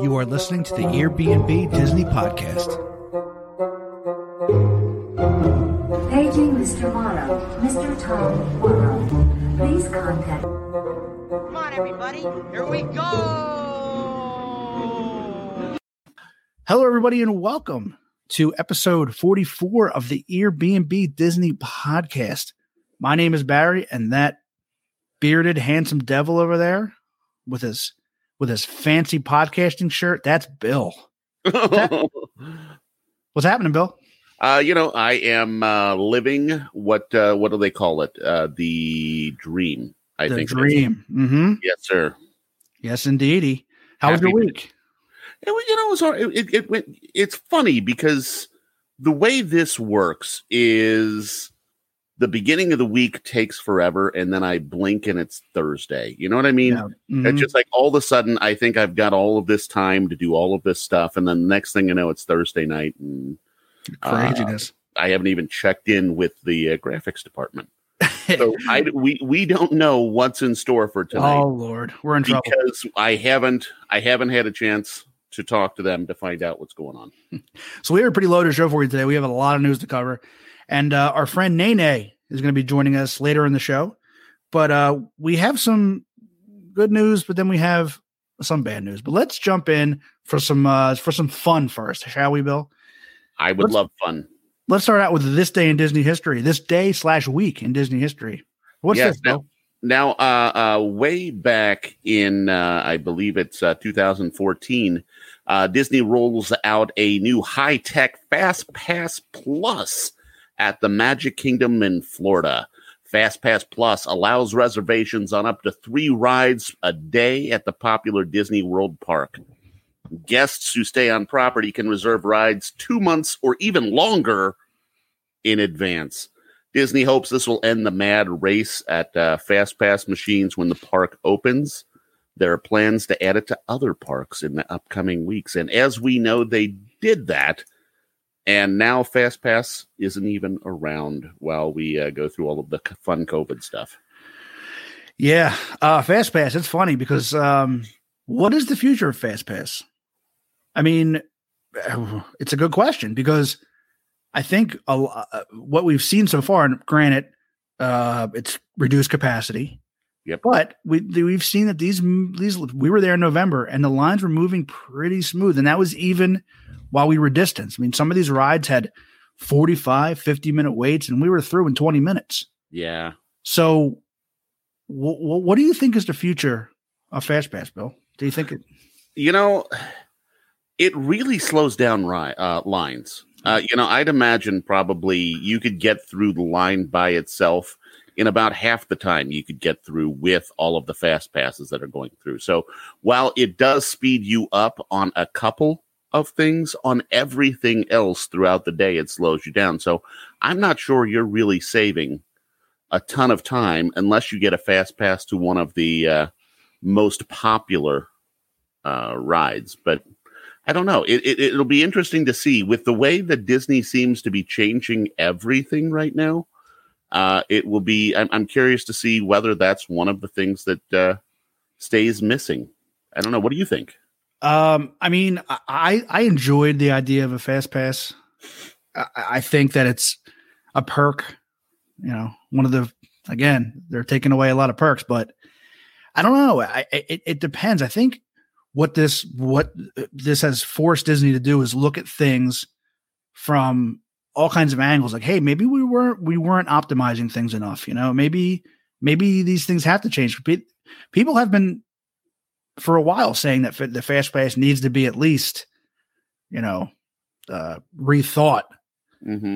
You are listening to the Airbnb Disney podcast. Paging Mr. Morrow, Mr. Tom Morrow. Please contact. Come on, everybody. Here we go. Hello, everybody, and welcome to episode 44 of the Airbnb Disney podcast. My name is Barry, and that bearded, handsome devil over there with his fancy podcasting shirt, that's Bill. What's happening, Bill? I am living what do they call it? The dream. I think the dream. Mm-hmm. Yes, sir. Yes, indeedy. How was your week? It's funny because the way this works is the beginning of the week takes forever, and then I blink and it's Thursday. You know what I mean? Yeah. Mm-hmm. It's just like all of a sudden I think I've got all of this time to do all of this stuff, and then the next thing you know, it's Thursday night, and craziness. I haven't even checked in with the graphics department, so we don't know what's in store for tonight. Oh Lord, we're in trouble because I haven't had a chance to talk to them to find out what's going on. So we have a pretty loaded show for you today. We have a lot of news to cover. And our friend Nene is going to be joining us later in the show. But we have some good news, but then we have some bad news. But let's jump in for some fun first, shall we, Bill? Let's love fun. Let's start out with this day in Disney history, this day/week in Disney history. What's this, Bill? Now, way back in, I believe it's 2014, Disney rolls out a new high-tech Fast Pass Plus at the Magic Kingdom in Florida. FastPass Plus allows reservations on up to 3 rides a day at the popular Disney World park. Guests who stay on property can reserve rides 2 months or even longer in advance. Disney hopes this will end the mad race at FastPass machines when the park opens. There are plans to add it to other parks in the upcoming weeks. And as we know, they did that. And now FastPass isn't even around while we go through all of the fun COVID stuff. Yeah, FastPass, it's funny because what is the future of FastPass? I mean, it's a good question because I think what we've seen so far, and granted, it's reduced capacity. Yep. But we've seen that these we were there in November, and the lines were moving pretty smooth, and that was even while we were distanced. I mean, some of these rides had 45, 50-minute waits, and we were through in 20 minutes. Yeah. So what do you think is the future of FastPass, Bill? Do you think it? You know, it really slows down lines. I'd imagine probably you could get through the line by itself in about half the time you could get through with all of the fast passes that are going through. So while it does speed you up on a couple of things, on everything else throughout the day, it slows you down. So I'm not sure you're really saving a ton of time unless you get a fast pass to one of the most popular rides. But I don't know. It'll be interesting to see with the way that Disney seems to be changing everything right now. It will be. I'm curious to see whether that's one of the things that stays missing. I don't know. What do you think? I enjoyed the idea of a fast pass. I think that it's a perk. You know, they're taking away a lot of perks, but I don't know. It depends. I think what this has forced Disney to do is look at things from all kinds of angles, like, hey, maybe we weren't optimizing things enough. You know, maybe these things have to change. People have been for a while saying that the fast pass needs to be at least, rethought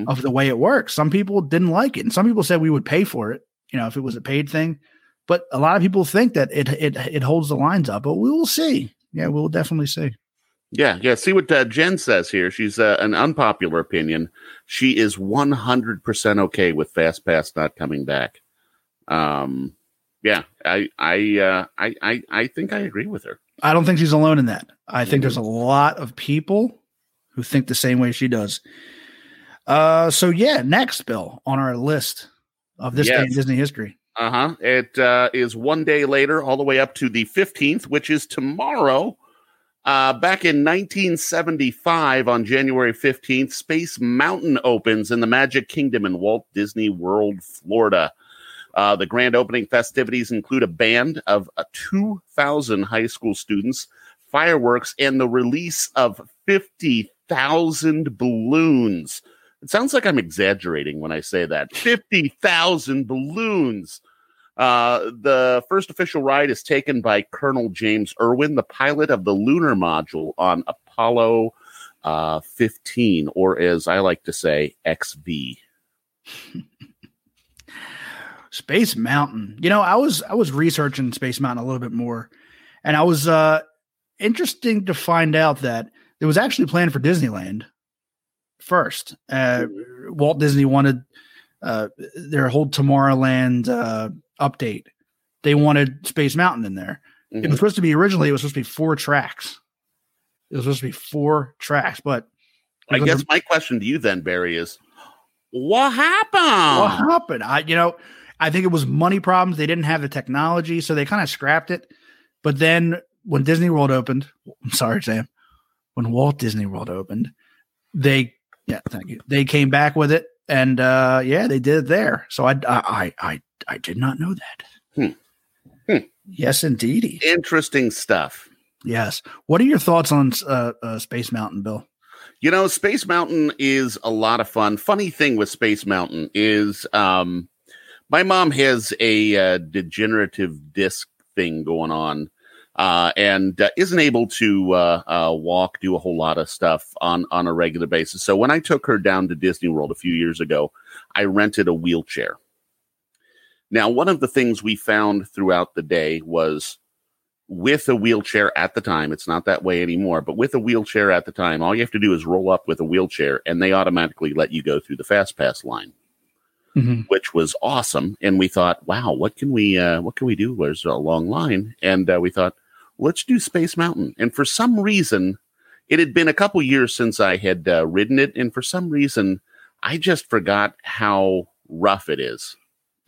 of the way it works. Some people didn't like it, and some people said we would pay for it, if it was a paid thing. But a lot of people think that it holds the lines up. But we will see. Yeah, we'll definitely see. Yeah. See what Jen says here. She's an unpopular opinion. She is 100% okay with FastPass not coming back. I think I agree with her. I don't think she's alone in that. I think there's a lot of people who think the same way she does. Next, Bill, on our list of this day in Disney history. Uh-huh. It is one day later, all the way up to the 15th, which is tomorrow. Back in 1975, on January 15th, Space Mountain opens in the Magic Kingdom in Walt Disney World, Florida. The grand opening festivities include a band of 2,000 high school students, fireworks, and the release of 50,000 balloons. It sounds like I'm exaggerating when I say that. 50,000 balloons. The first official ride is taken by Colonel James Irwin, the pilot of the lunar module on Apollo 15, or as I like to say, XV. Space Mountain. You know, I was researching Space Mountain a little bit more, and I was interesting to find out that it was actually planned for Disneyland first. Walt Disney wanted their whole Tomorrowland update. They wanted Space Mountain in there. Mm-hmm. It was supposed to be originally. It was supposed to be four tracks. But I guess my question to you then, Barry, is what happened? I think it was money problems. They didn't have the technology, so they kind of scrapped it. But then when Disney World opened, when Walt Disney World opened, they came back with it. And they did it there. So I did not know that. Yes, indeedy. Interesting stuff. Yes. What are your thoughts on Space Mountain, Bill? You know, Space Mountain is a lot of fun. Funny thing with Space Mountain is my mom has a degenerative disc thing going on and isn't able to walk, do a whole lot of stuff on a regular basis. So when I took her down to Disney World a few years ago, I rented a wheelchair. Now, one of the things we found throughout the day was with a wheelchair at the time, it's not that way anymore, but with a wheelchair at the time, all you have to do is roll up with a wheelchair and they automatically let you go through the fast pass line, mm-hmm. which was awesome. And we thought, wow, what can we do? There's a long line. And we thought, let's do Space Mountain. And for some reason, it had been a couple years since I had ridden it. And for some reason, I just forgot how rough it is.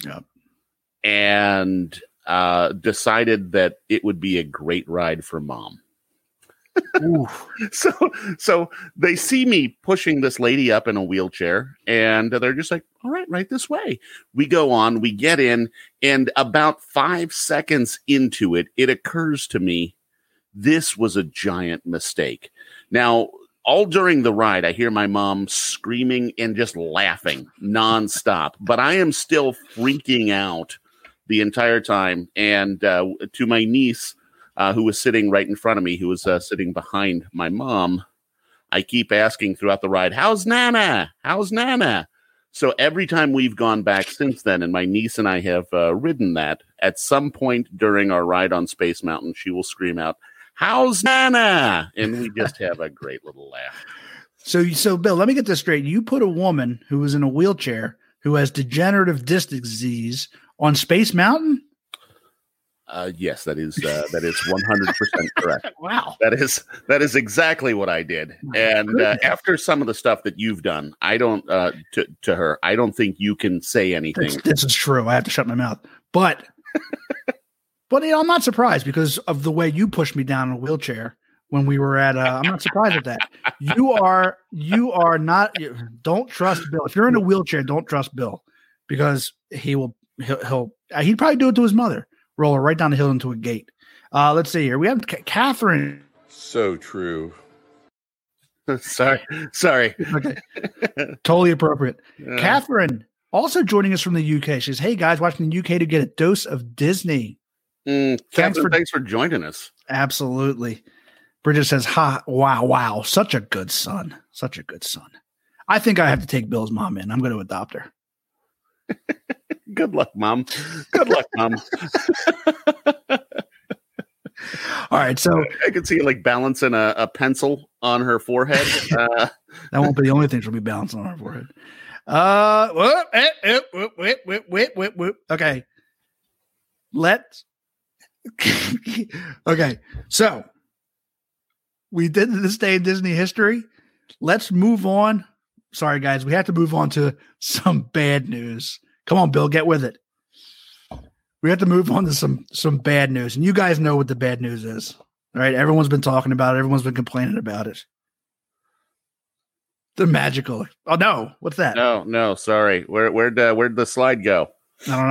Yeah. And decided that it would be a great ride for mom. So they see me pushing this lady up in a wheelchair, and they're just like, all right this way. We go on, we get in, and about 5 seconds into it, it occurs to me, this was a giant mistake. Now, all during the ride, I hear my mom screaming and just laughing nonstop, but I am still freaking out the entire time. And to my niece, who was sitting right in front of me, who was sitting behind my mom, I keep asking throughout the ride, how's Nana? How's Nana? So every time we've gone back since then, and my niece and I have ridden that, at some point during our ride on Space Mountain, she will scream out, how's Nana? And we just have a great little laugh. So Bill, let me get this straight. You put a woman who was in a wheelchair who has degenerative disc disease on Space Mountain? Yes, that is 100% correct. Wow, that is exactly what I did. And after some of the stuff that you've done, I don't to her, I don't think you can say anything. This is true. I have to shut my mouth. But you know, I'm not surprised because of the way you pushed me down in a wheelchair when we were at. I'm not surprised at that. You are not. Don't trust Bill. If you're in a wheelchair, don't trust Bill because he will. He'd probably do it to his mother. Roll her right down the hill into a gate. Let's see here. We have Catherine. So true. Sorry. Okay. Totally appropriate. Catherine, also joining us from the UK. She says, hey, guys, watching the UK to get a dose of Disney. Catherine, thanks for joining us. Absolutely. Bridget says, wow. Such a good son. I think I have to take Bill's mom in. I'm going to adopt her. Good luck, Mom. All right, so I can see like balancing a pencil on her forehead. That won't be the only thing she'll be balancing on her forehead. Okay. Okay, so we did this day in Disney history. Let's move on. Sorry, guys, we have to move on to some bad news. Come on, Bill, get with it. we have to move on to some bad news. And you guys know what the bad news is, right? Everyone's been talking about it. Everyone's been complaining about it. The Magical. Oh, no. What's that? No. Sorry. Where'd the slide go? I don't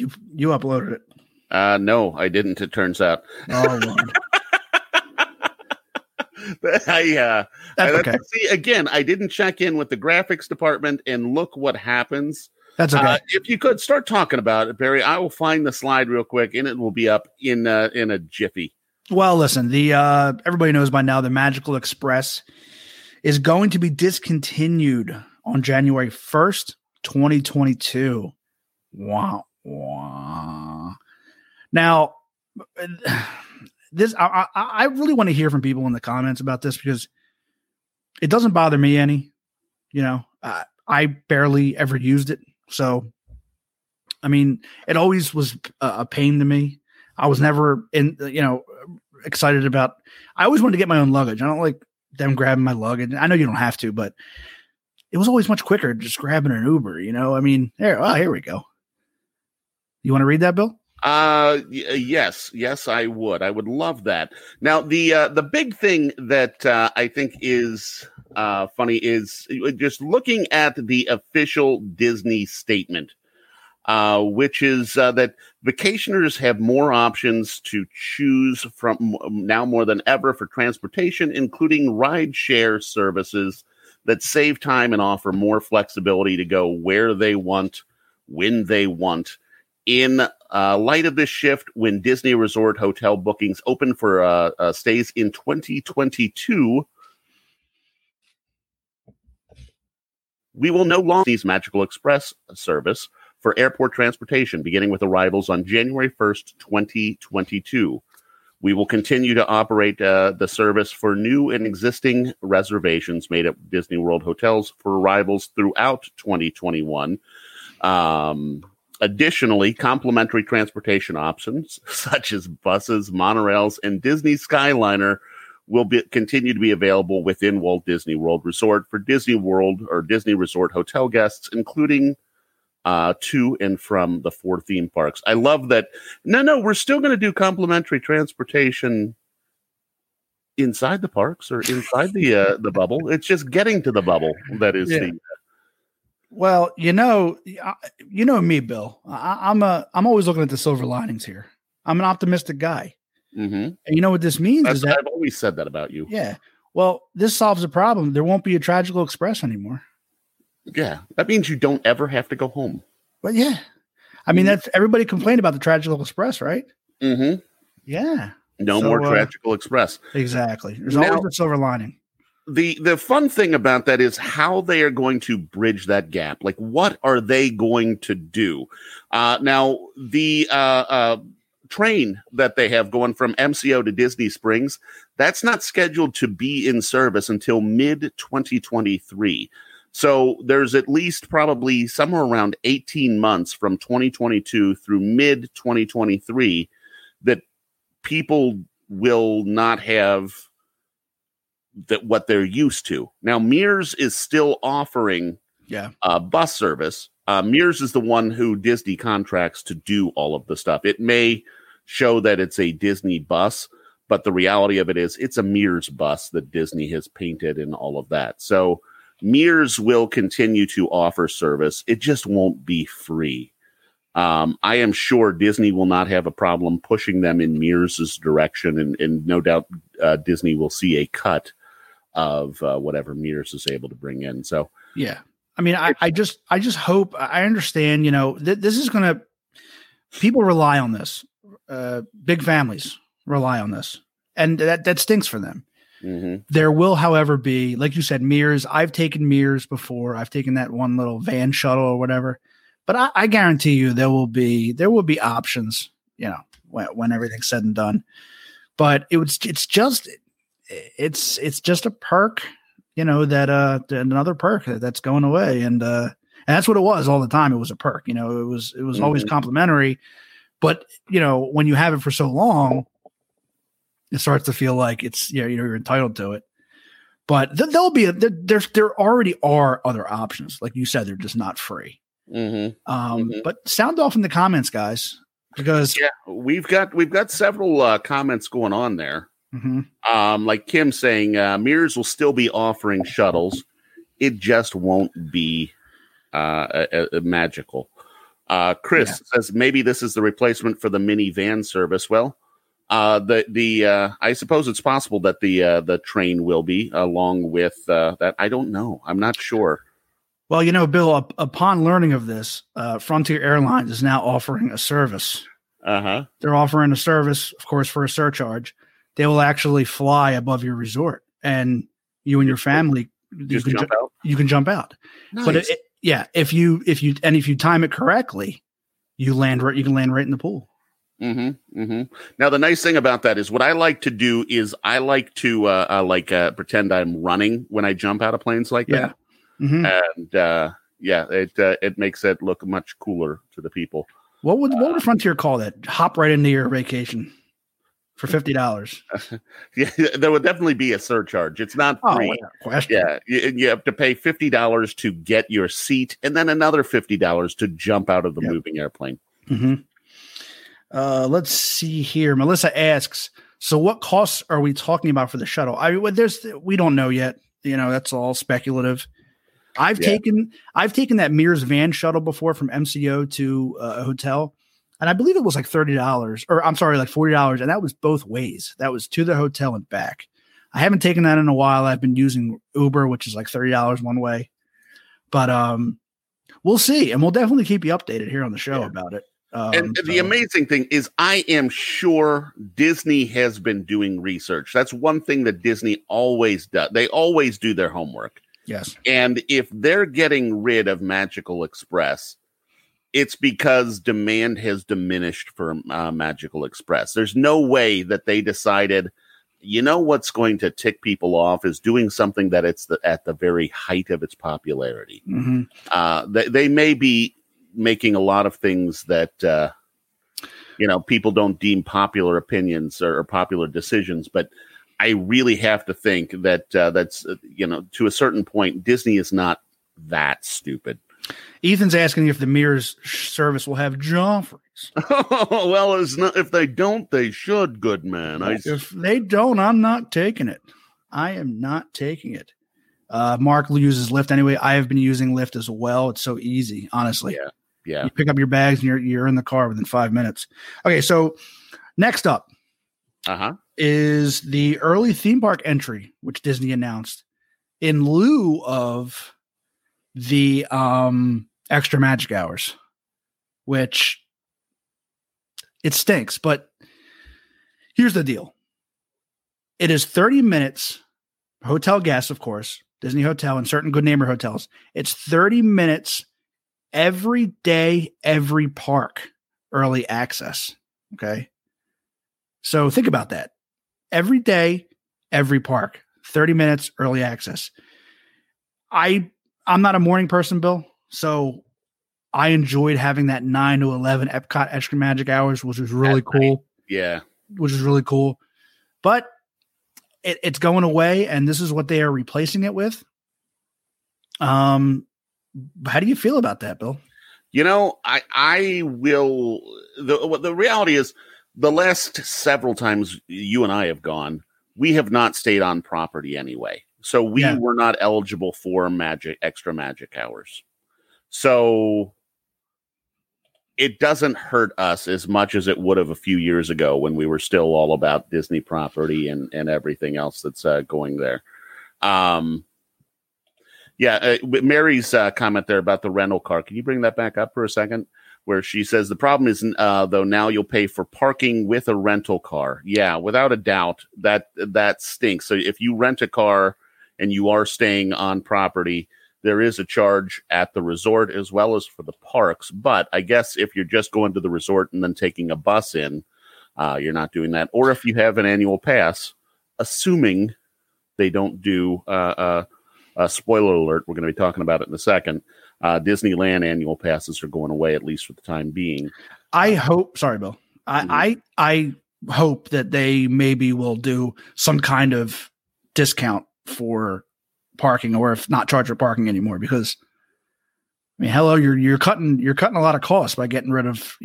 know. You uploaded it. No, I didn't. It turns out. Oh, Lord. Okay. See, again, I didn't check in with the graphics department and look what happens. That's okay. If you could start talking about it, Barry, I will find the slide real quick and it will be up in a jiffy. Well, listen, everybody knows by now the Magical Express is going to be discontinued on January 1st, 2022. Wow. Wow. Now, this I really want to hear from people in the comments about this because it doesn't bother me any. You know, I barely ever used it. So, I mean, it always was a pain to me. I was never excited about. I always wanted to get my own luggage. I don't like them grabbing my luggage. I know you don't have to, but it was always much quicker just grabbing an Uber. You know, I mean, here we go. You want to read that, Bill? Yes, I would. I would love that. Now, the big thing that I think is funny is just looking at the official Disney statement, which is that vacationers have more options to choose from now more than ever for transportation, including rideshare services that save time and offer more flexibility to go where they want, when they want. In light of this shift, when Disney Resort hotel bookings open for stays in 2022, we will no longer use Magical Express service for airport transportation, beginning with arrivals on January 1st, 2022. We will continue to operate the service for new and existing reservations made at Disney World hotels for arrivals throughout 2021. Additionally, complimentary transportation options such as buses, monorails, and Disney Skyliner will continue to be available within Walt Disney World Resort for Disney World or Disney Resort hotel guests, including to and from the four theme parks. I love that. No, we're still going to do complimentary transportation inside the parks or inside the bubble. It's just getting to the bubble that is the. Well, you know me, Bill. I'm always looking at the silver linings here. I'm an optimistic guy, and you know what this means is that I've always said that about you. Yeah. Well, this solves a problem. There won't be a Tragical Express anymore. Yeah, that means you don't ever have to go home. But yeah, I mean that's everybody complained about the Tragical Express, right? Mm-hmm. Yeah. No more Tragical Express. Exactly. There's always a silver lining. The fun thing about that is how they are going to bridge that gap. Like, what are they going to do? Now, the train that they have going from MCO to Disney Springs, that's not scheduled to be in service until mid-2023. So there's at least probably somewhere around 18 months from 2022 through mid-2023 that people will not have that what they're used to. Now, Mears is still offering bus service. Mears is the one who Disney contracts to do all of the stuff. It may show that it's a Disney bus, but the reality of it is it's a Mears bus that Disney has painted and all of that. So Mears will continue to offer service. It just won't be free. I am sure Disney will not have a problem pushing them in Mears' direction, and no doubt Disney will see a cut of whatever Mears is able to bring in. So, yeah, I mean, I just hope I understand, this is going to people rely on this. Big families rely on this, and that stinks for them. Mm-hmm. There will, however, be, like you said, Mears. I've taken Mears before. I've taken that one little van shuttle or whatever. But I guarantee you there will be options, when everything's said and done. But it's just a perk, another perk that's going away, and that's what it was all the time. It was a perk, It was always complimentary, but when you have it for so long, it starts to feel like it's you're entitled to it. But there already are other options, like you said, they're just not free. But sound off in the comments, guys. because we've got several comments going on there. Mm-hmm. Like Kim saying, Mears will still be offering shuttles. It just won't be magical. Chris says maybe this is the replacement for the minivan service. Well, I suppose it's possible that the train will be along with that. I don't know. I'm not sure. Well, you know, Bill, upon learning of this, Frontier Airlines is now offering a service. Uh-huh. They're offering a service, of course, for a surcharge. They will actually fly above your resort, and you and your family you can jump out. Nice. But if you time it correctly, you can land right in the pool. Mm-hmm, mm-hmm. Now, the nice thing about that is what I like to do is I like to pretend I'm running when I jump out of planes like that. Mm-hmm. And it makes it look much cooler to the people. What would Frontier call that? Hop right into your vacation for $50. Yeah, there would definitely be a surcharge. It's not free. Yeah, you have to pay $50 to get your seat, and then another $50 to jump out of the moving airplane. Mm-hmm. Let's see here. Melissa asks, so what costs are we talking about for the shuttle? We don't know yet. You know, that's all speculative. I've taken that Mears van shuttle before from MCO to a hotel, and I believe it was like $30 or I'm sorry, like $40. And that was both ways. That was to the hotel and back. I haven't taken that in a while. I've been using Uber, which is like $30 one way, but we'll see. And we'll definitely keep you updated here on the show about it. And the amazing thing is I am sure Disney has been doing research. That's one thing that Disney always does. They always do their homework. Yes. And if they're getting rid of Magical Express, it's because demand has diminished for Magical Express. There's no way that they decided, you know, what's going to tick people off is doing something that it's at the very height of its popularity. Mm-hmm. They may be making a lot of things that people don't deem popular opinions or popular decisions, but I really have to think that that's to a certain point Disney is not that stupid. Ethan's asking if the Mears service will have Joffrey's. Oh, well, it's not, if they don't, they should. Good man. If they don't, I'm not taking it. I am not taking it. Mark uses Lyft anyway. I have been using Lyft as well. It's so easy, honestly. Yeah, yeah. You pick up your bags and you're in the car within 5 minutes. Okay, so next up is the early theme park entry, which Disney announced in lieu of the extra magic hours, which it stinks. But here's the deal. It is 30 minutes. Hotel guests, of course, Disney Hotel and certain Good Neighbor hotels. It's 30 minutes every day, every park, early access. Okay. So think about that. Every day, every park, 30 minutes, early access. I'm not a morning person, Bill. So I enjoyed having that 9 to 11 Epcot extra magic hours, which was really cool. Yeah. Which is really cool. But it's going away, and this is what they are replacing it with. How do you feel about that, Bill? You know, I will. The reality is, the last several times you and I have gone, we have not stayed on property anyway, so we were not eligible for extra magic hours. So it doesn't hurt us as much as it would have a few years ago when we were still all about Disney property and everything else that's going there. Mary's comment there about the rental car. Can you bring that back up for a second? Where she says the problem is though now you'll pay for parking with a rental car. Yeah, without a doubt that stinks. So if you rent a car and you are staying on property, there is a charge at the resort as well as for the parks. But I guess if you're just going to the resort and then taking a bus in, you're not doing that. Or if you have an annual pass, assuming they don't do spoiler alert, we're going to be talking about it in a second. Disneyland annual passes are going away, at least for the time being. I hope. Sorry, Bill. I hope that they maybe will do some kind of discount for parking, or if not charge for parking anymore, because I mean, hello, you're cutting a lot of costs by getting rid of,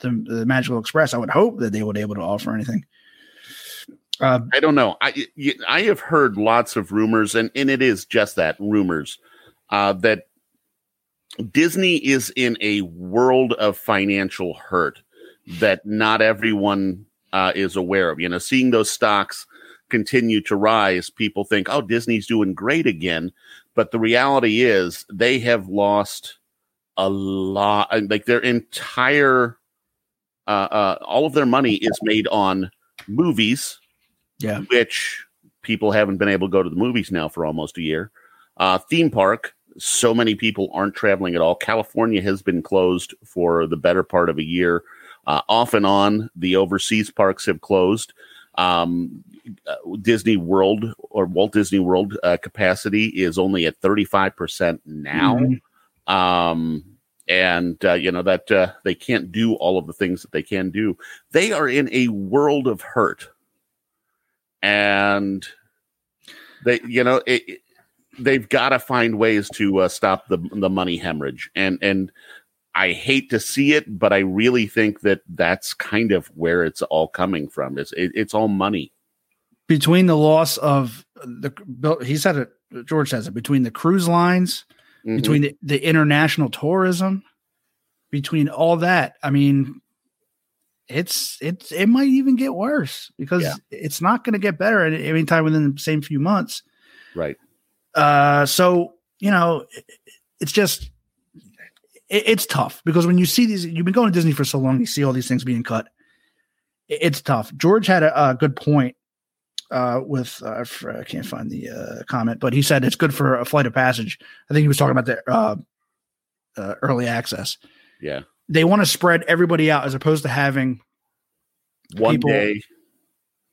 the Magical Express, I would hope that they would be able to offer anything. I don't know. I have heard lots of rumors, and it is just that, rumors, that Disney is in a world of financial hurt that not everyone is aware of. You know, seeing those stocks continue to rise, people think, oh, Disney's doing great again. But the reality is they have lost a lot. Like their entire, all of their money is made on movies. Yeah, which people haven't been able to go to the movies now for almost a year. Theme park, so many people aren't traveling at all. California has been closed for the better part of a year. Off and on, the overseas parks have closed. Disney World or Walt Disney World capacity is only at 35% now. Mm-hmm. You know, that they can't do all of the things that they can do. They are in a world of hurt. And they, you know, they've got to find ways to stop the money hemorrhage. And I hate to see it, but I really think that that's kind of where it's all coming from. It's all money. Between the loss of George says it, between the cruise lines, mm-hmm. between the international tourism, between all that, I mean, it might even get worse because it's not going to get better at any time within the same few months. Right. So, you know, it's tough because when you see these, you've been going to Disney for so long, you see all these things being cut. It's tough. George had a good point I can't find the comment, but he said it's good for a flight of passage. I think he was talking about the early access. Yeah. They want to spread everybody out as opposed to having one day.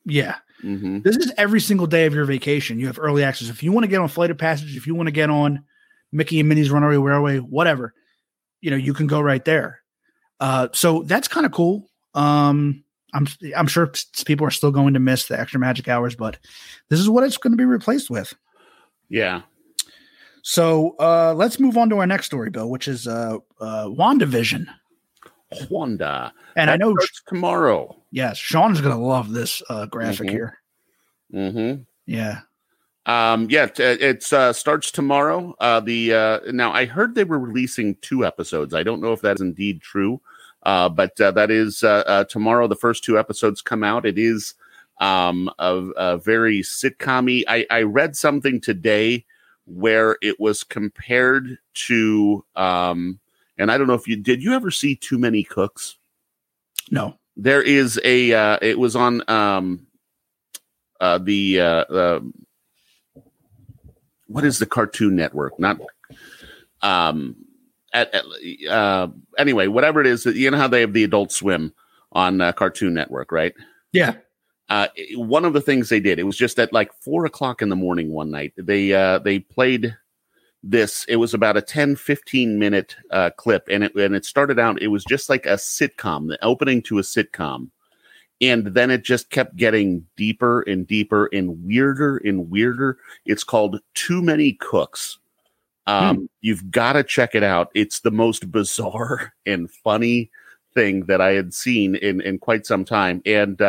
Yeah. Mm-hmm. This is every single day of your vacation. You have early access. If you want to get on Flight of Passage, if you want to get on Mickey and Minnie's Runaway Railway, whatever, you know, you can go right there. So that's kind of cool. I'm sure people are still going to miss the extra magic hours, but this is what it's going to be replaced with. Yeah. So let's move on to our next story, Bill, which is WandaVision. And that I know tomorrow. Yes, Sean's gonna love this graphic mm-hmm. here. Mm-hmm. Yeah. It starts tomorrow. Now I heard they were releasing 2 episodes. I don't know if that's indeed true, but that is tomorrow. The first 2 episodes come out. It is a very sitcom-y. I read something today where it was compared to. And I don't know if did you ever see Too Many Cooks? No, there is a, it was on, what is the Cartoon Network? Not, anyway, whatever it is, you know how they have the Adult Swim on Cartoon Network, right? Yeah. One of the things they did, it was just at like 4:00 in the morning one night. They played this. It was about a 10-15 minute clip, and it started out, it was just like a sitcom, the opening to a sitcom, and then it just kept getting deeper and deeper and weirder and weirder. It's called Too Many Cooks. You've got to check it out. It's the most bizarre and funny thing that I had seen in quite some time. And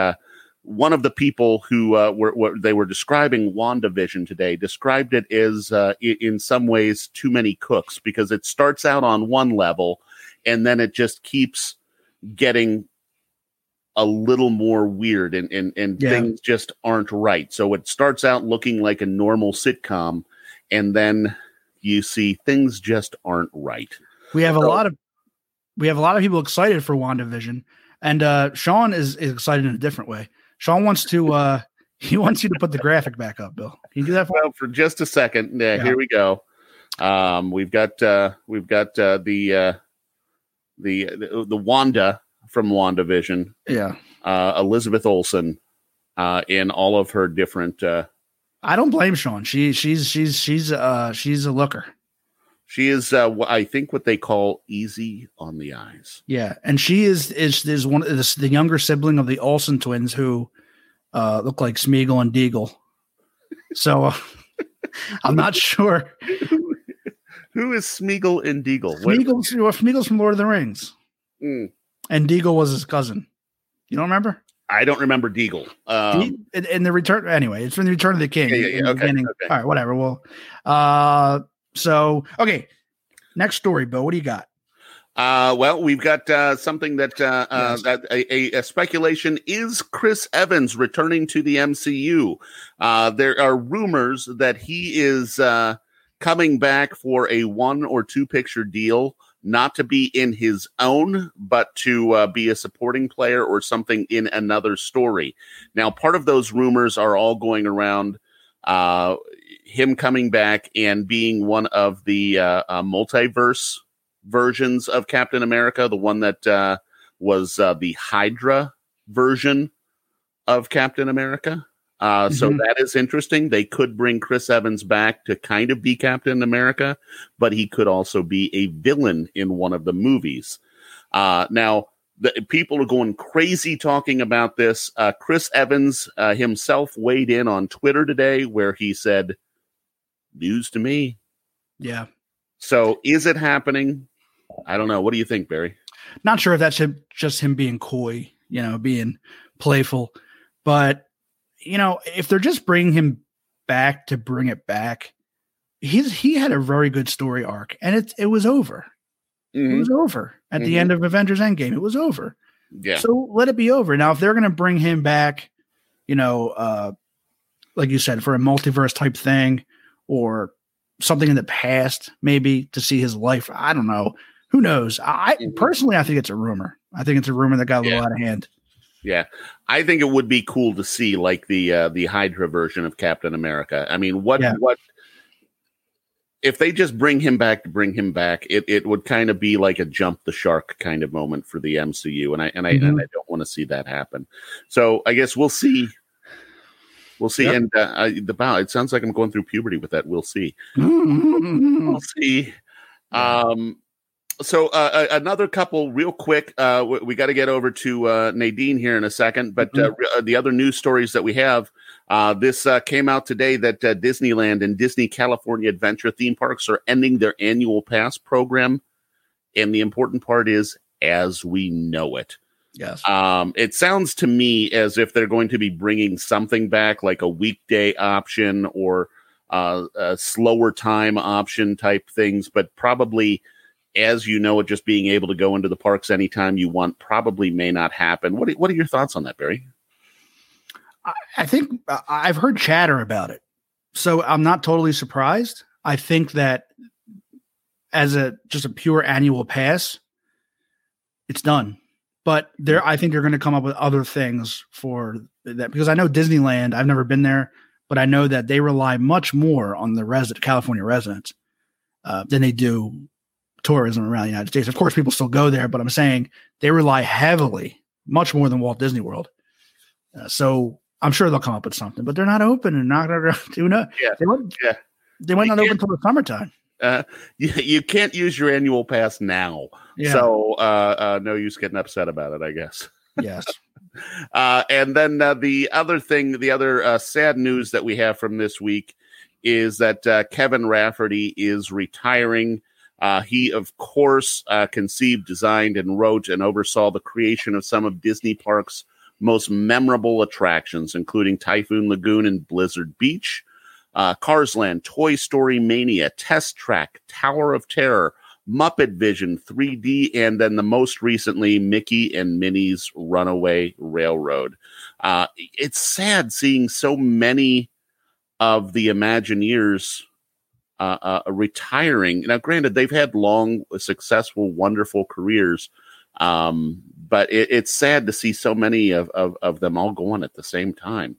one of the people who were describing WandaVision today described it as, in some ways, Too Many Cooks, because it starts out on one level and then it just keeps getting a little more weird and things just aren't right. So it starts out looking like a normal sitcom, and then you see things just aren't right. We have a lot of people excited for WandaVision, and Sean is excited in a different way. Sean wants to. He wants you to put the graphic back up, Bill. Can you do that for just a second? Yeah, here we go. We've got the Wanda from WandaVision. Yeah, Elizabeth Olsen in all of her different. I don't blame Sean. She's a looker. She is, I think, what they call easy on the eyes. Yeah, and she is one of the younger sibling of the Olsen twins, who look like Smeagol and Deagol. So I'm not sure who is Smeagol and Deagol. Smeagol's from Lord of the Rings. Mm. And Deagol was his cousin. You don't remember? I don't remember Deagol. In the return, anyway, it's from the Return of the King. Yeah, okay. All right, whatever. Well, okay. Next story, Bill. What do you got? Well, we've got something that that a speculation is Chris Evans returning to the MCU. There are rumors that he is coming back for a 1 or 2 picture deal, not to be in his own, but to be a supporting player or something in another story. Now, part of those rumors are all going around him coming back and being one of the multiverse versions of Captain America, the one that was the Hydra version of Captain America. So that is interesting. They could bring Chris Evans back to kind of be Captain America, but he could also be a villain in one of the movies. Now, people are going crazy talking about this. Chris Evans himself weighed in on Twitter today where he said, "News to me." Yeah. So is it happening? I don't know. What do you think, Barry? Not sure if that's just him being coy, being playful, but if they're just bringing him back to bring it back, he had a very good story arc, and it was over. Mm-hmm. It was over at the end of Avengers Endgame. It was over. Yeah. So let it be over. Now, if they're going to bring him back, like you said, for a multiverse type thing or something in the past, maybe to see his life. I don't know. Who knows? I personally think it's a rumor. I think it's a rumor that got a little out of hand. Yeah, I think it would be cool to see like the Hydra version of Captain America. I mean, what if they just bring him back to bring him back? It would kind of be like a jump the shark kind of moment for the MCU, and I don't want to see that happen. So I guess we'll see. We'll see. Yep. And it sounds like I'm going through puberty with that. We'll see. We'll see. So another couple real quick, we got to get over to Nadine here in a second, but the other news stories that we have, this came out today that Disneyland and Disney California Adventure theme parks are ending their annual pass program. And the important part is as we know it. Yes. It sounds to me as if they're going to be bringing something back like a weekday option or a slower time option type things, but probably as you know it, just being able to go into the parks anytime you want probably may not happen. What are your thoughts on that, Barry? I think I've heard chatter about it, so I'm not totally surprised. I think that as just a pure annual pass, it's done. But I think they're going to come up with other things for that, because I know Disneyland, I've never been there, but I know that they rely much more on the California residents than they do tourism around the United States. Of course, people still go there, but I'm saying they rely heavily, much more than Walt Disney World. So I'm sure they'll come up with something, but they're not open and not going to do nothing. They might not open until the summertime. You can't use your annual pass now. Yeah. So no use getting upset about it, I guess. Yes. And then the other sad news that we have from this week is that Kevin Rafferty is retiring. He, of course, conceived, designed, and wrote and oversaw the creation of some of Disney Park's most memorable attractions, including Typhoon Lagoon and Blizzard Beach, Cars Land, Toy Story Mania, Test Track, Tower of Terror, Muppet Vision, 3D, and then the most recently, Mickey and Minnie's Runaway Railroad. It's sad seeing so many of the Imagineers retiring. Now, granted, they've had long, successful, wonderful careers, but it's sad to see so many of them all going at the same time.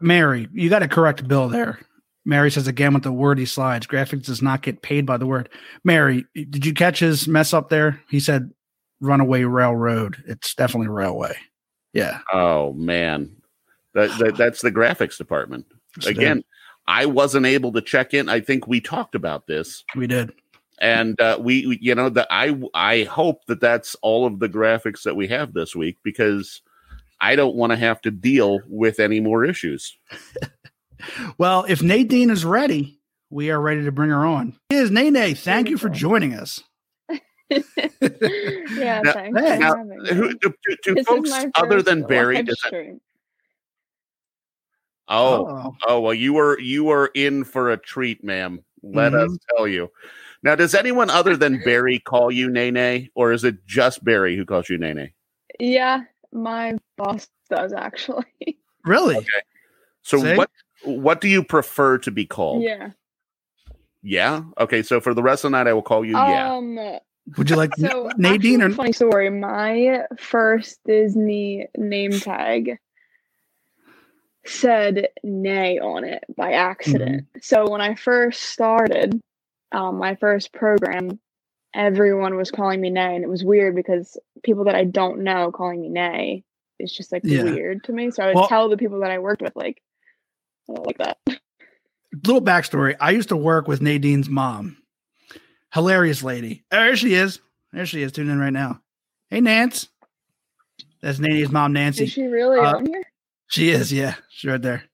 Mary, you got to correct Bill there. Mary says again with the wordy slides, graphics does not get paid by the word. Mary, did you catch his mess up there? He said Runaway Railroad. It's definitely railway. Yeah. Oh, man. That's the graphics department. Again, I wasn't able to check in. I think we talked about this. We did. And we I hope that that's all of the graphics that we have this week, because I don't want to have to deal with any more issues. Well, if Nadine is ready, we are ready to bring her on. Nene, thank you for joining us. Yeah, now, thanks. Now, who, do folks other than Barry? Oh, well, you were in for a treat, ma'am. Let us tell you. Now, does anyone other than Barry call you Nene, or is it just Barry who calls you Nene? Yeah, my boss does, actually. Really? Okay. So what do you prefer to be called? Yeah. Yeah? Okay, so for the rest of the night, I will call you yeah. Would you like Nadine? Or funny story, my first Disney name tag said Nay on it by accident. Mm-hmm. So when I first started my first program, everyone was calling me Nay, and it was weird because people that I don't know calling me Nay is just like weird to me. So I would tell the people that I worked with, like, I don't like that. Little backstory. I used to work with Nadine's mom. Hilarious lady. There she is. Tune in right now. Hey, Nance. That's Nadine's mom, Nancy. Is she really on here? She is, yeah. She's right there.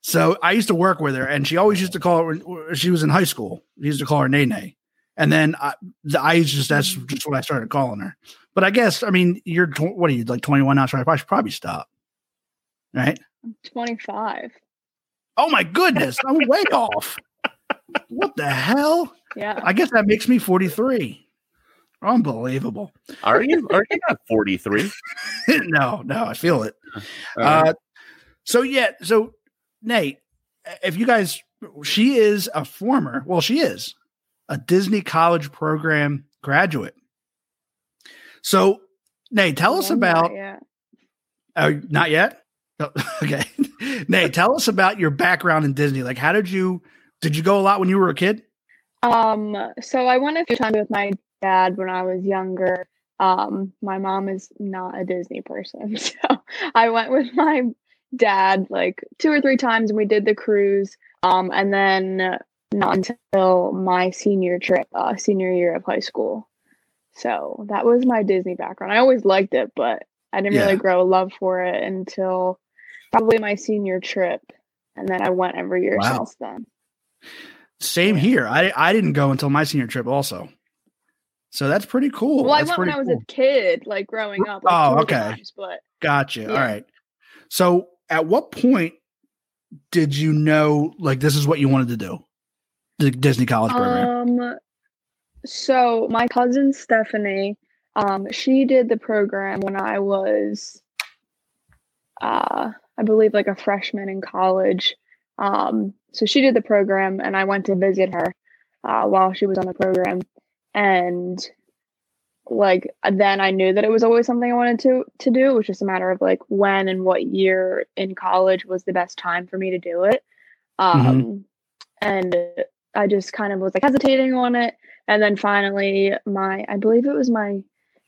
So I used to work with her, and she always used to call her, she was in high school, she used to call her Nene. And then that's just what I started calling her. But I guess, I mean, you're, what are you, like 21 now? So I should probably stop, right? I'm 25. Oh, my goodness. I'm way off. What the hell? Yeah. I guess that makes me 43. Unbelievable. Are you not 43? No, I feel it. So Nate, if you guys, she is a Disney college program graduate. So Nate, tell us about, not yet. Oh, okay. Nate, tell us about your background in Disney. Like, how did you go a lot when you were a kid? So I went a few times with my dad when I was younger. My mom is not a Disney person, so I went with my dad like 2 or 3 times, and we did the cruise. And then not until my senior year of high school. So that was my Disney background. I always liked it, but I didn't really grow a love for it until probably my senior trip, and then I went every year since then. Same here. I didn't go until my senior trip also. So that's pretty cool. Well, I went when I was a kid, like growing up. Like, oh, okay. But, gotcha. Yeah. All right. So at what point did you know, like, this is what you wanted to do? The Disney college program. So my cousin Stephanie, she did the program when I was, I believe, like a freshman in college. So she did the program, and I went to visit her while she was on the program. And like, then I knew that it was always something I wanted to do. It was just a matter of like when and what year in college was the best time for me to do it. And I just kind of was like hesitating on it. And then finally I believe it was my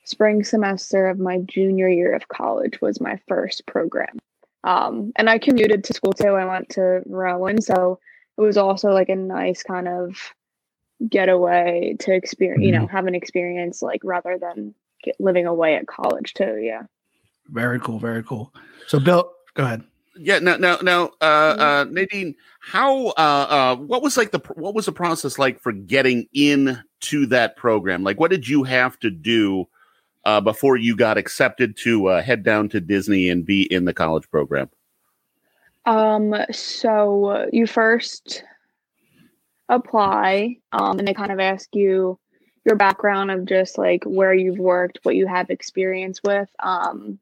spring semester of my junior year of college was my first program. And I commuted to school too. I went to Rowan. So it was also like a nice kind of getaway to experience, have an experience like rather than living away at college too. Yeah. Very cool. Very cool. So Bill, go ahead. Yeah. Now, Nadine, how, what was the process like for getting into that program? Like, what did you have to do before you got accepted to head down to Disney and be in the college program? So you first apply, and they kind of ask you your background of just like where you've worked, what you have experience with. And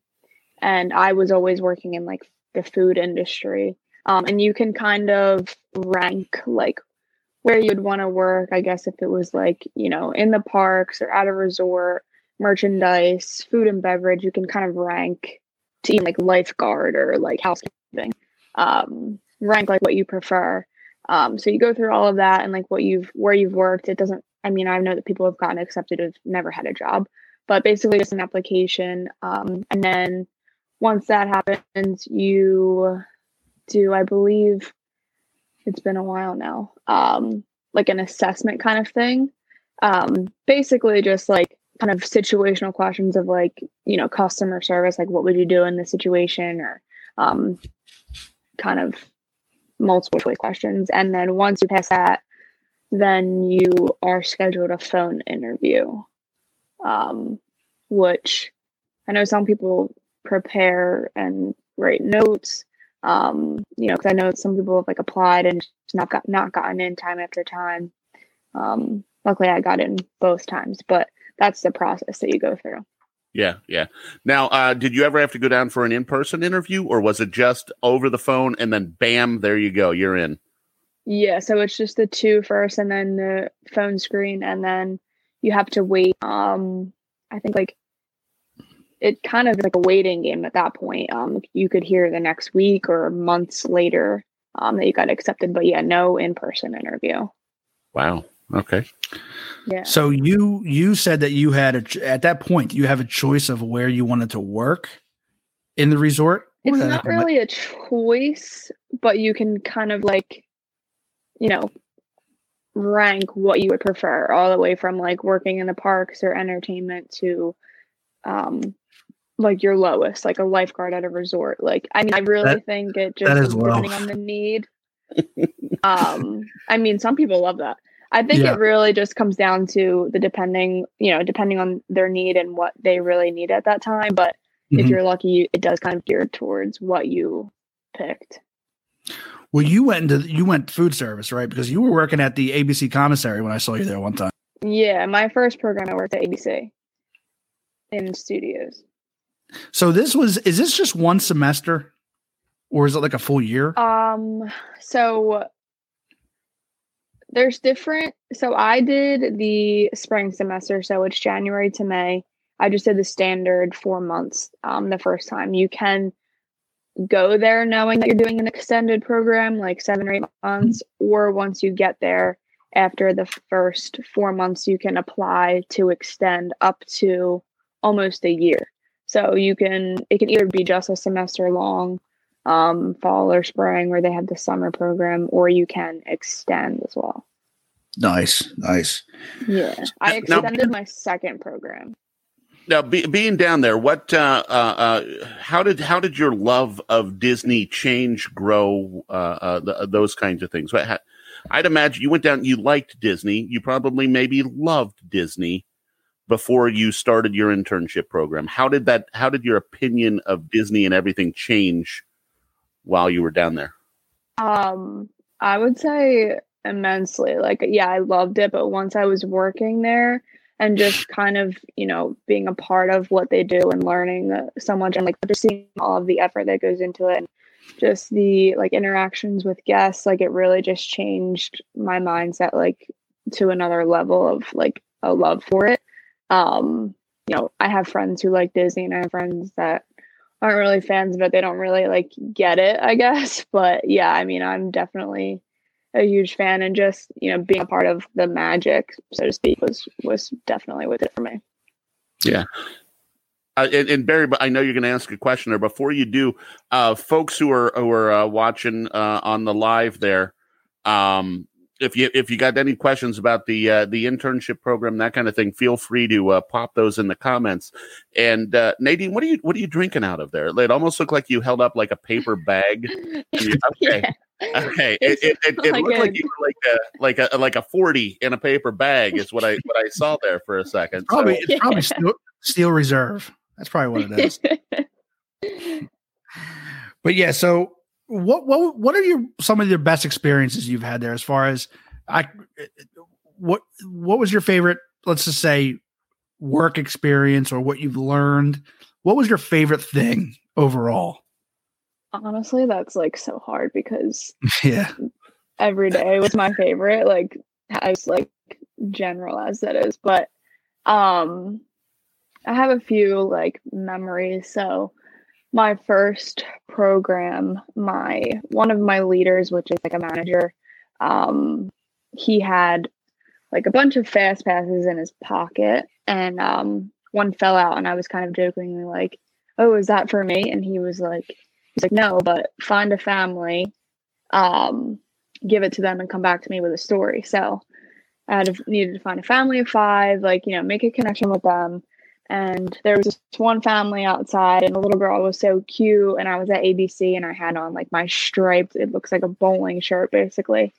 I was always working in like the food industry, and you can kind of rank like where you'd want to work. I guess if it was like, in the parks or at a resort, merchandise, food and beverage, you can kind of rank to even like lifeguard or like housekeeping, rank like what you prefer. So you go through all of that and like where you've worked. It doesn't, I mean, I know that people have gotten accepted who've never had a job, but basically just an application. And then once that happens, you do, I believe it's been a while now, like an assessment kind of thing. Basically just like kind of situational questions of like, customer service, like what would you do in this situation, or kind of multiple choice questions. And then once you pass that, then you are scheduled a phone interview, which I know some people prepare and write notes, because I know some people have applied and not gotten in time after time. Luckily, I got in both times, but that's the process that you go through. Yeah. Now, did you ever have to go down for an in-person interview, or was it just over the phone and then bam, there you go, you're in? Yeah, so it's just the two first and then the phone screen, and then you have to wait. I think it kind of is like a waiting game at that point. You could hear the next week or months later that you got accepted, but yeah, no in-person interview. Wow. Okay. Yeah. So you said that you had at that point you have a choice of where you wanted to work in the resort. It's not really a choice, but you can kind of rank what you would prefer, all the way from working in the parks or entertainment to your lowest, a lifeguard at a resort. I think it just is depending on the need. Some people love that. I think it really just comes down to depending on their need and what they really need at that time. But if you're lucky, it does kind of gear towards what you picked. Well, you went food service, right? Because you were working at the ABC Commissary when I saw you there one time. Yeah, my first program I worked at ABC in studios. So is this just one semester, or is it a full year? So. There's different. So I did the spring semester. So it's January to May. I just did the standard 4 months the first time. You can go there knowing that you're doing an extended program, 7 or 8 months. Or once you get there after the first 4 months, you can apply to extend up to almost a year. So it can either be just a semester long, fall or spring, where they have the summer program, or you can extend as well. Nice. Yeah. I extended my second program. Now, being down there, what how did your love of Disney change, grow, those kinds of things? I'd imagine you went down, you liked Disney, you probably maybe loved Disney before you started your internship program. How did your opinion of Disney and everything change while you were down there? I would say immensely. I loved it, but once I was working there and just kind of, being a part of what they do and learning so much and just seeing all of the effort that goes into it and just the interactions with guests, it really just changed my mindset to another level of a love for it. I have friends who like Disney and I have friends that aren't really fans of it. They don't really get it, I guess. But yeah, I'm definitely a huge fan, and just, being a part of the magic, so to speak, was definitely with it for me. Yeah. And Barry, I know you're going to ask a question there. Before you do, folks who are watching on the live there, if you got any questions about the internship program, that kind of thing, feel free to pop those in the comments. And Nadine, what are you drinking out of there? It almost looked like you held up a paper bag. Okay, yeah. Okay. It looked like you were like a 40 in a paper bag is what I saw there for a second. It's probably Steel Reserve. That's probably what it is. But yeah, so. What are some of your best experiences you've had there? As far as what was your favorite? Let's just say work experience, or what you've learned. What was your favorite thing overall? Honestly, that's so hard because every day was my favorite. As general as that is, but I have a few memories. So. My first program, one of my leaders, which is a manager, he had a bunch of fast passes in his pocket, and one fell out, and I was kind of jokingly "Oh, is that for me?" And he was "No, but find a family, give it to them, and come back to me with a story." So I needed to find a family of five, make a connection with them. And there was just one family outside, and the little girl was so cute. And I was at ABC, and I had on my striped, it looks like a bowling shirt, basically.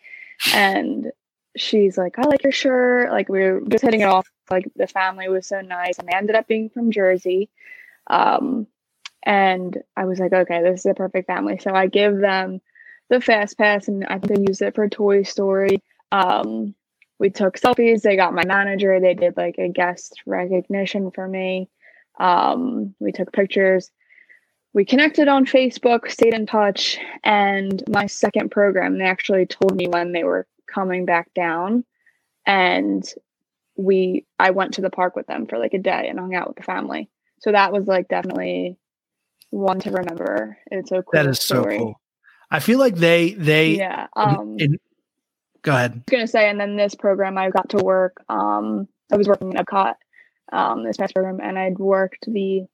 And she's like, I like your shirt. Like, we were just hitting it off. Like, the family was so nice. And they ended up being from Jersey. And I was like, okay, this is the perfect family. So I give them the fast pass, and I think they used it for Toy Story. We took selfies. They got my manager. They did like a guest recognition for me. We took pictures. We connected on Facebook, stayed in touch. And my second program, they actually told me when they were coming back down. And I went to the park with them for like a day and hung out with the family. So that was like definitely one to remember. It's a cool story. That is so cool. I feel like they go ahead. I was going to say, and then this program I got to work, I was working in Epcot, this past program, and I'd worked the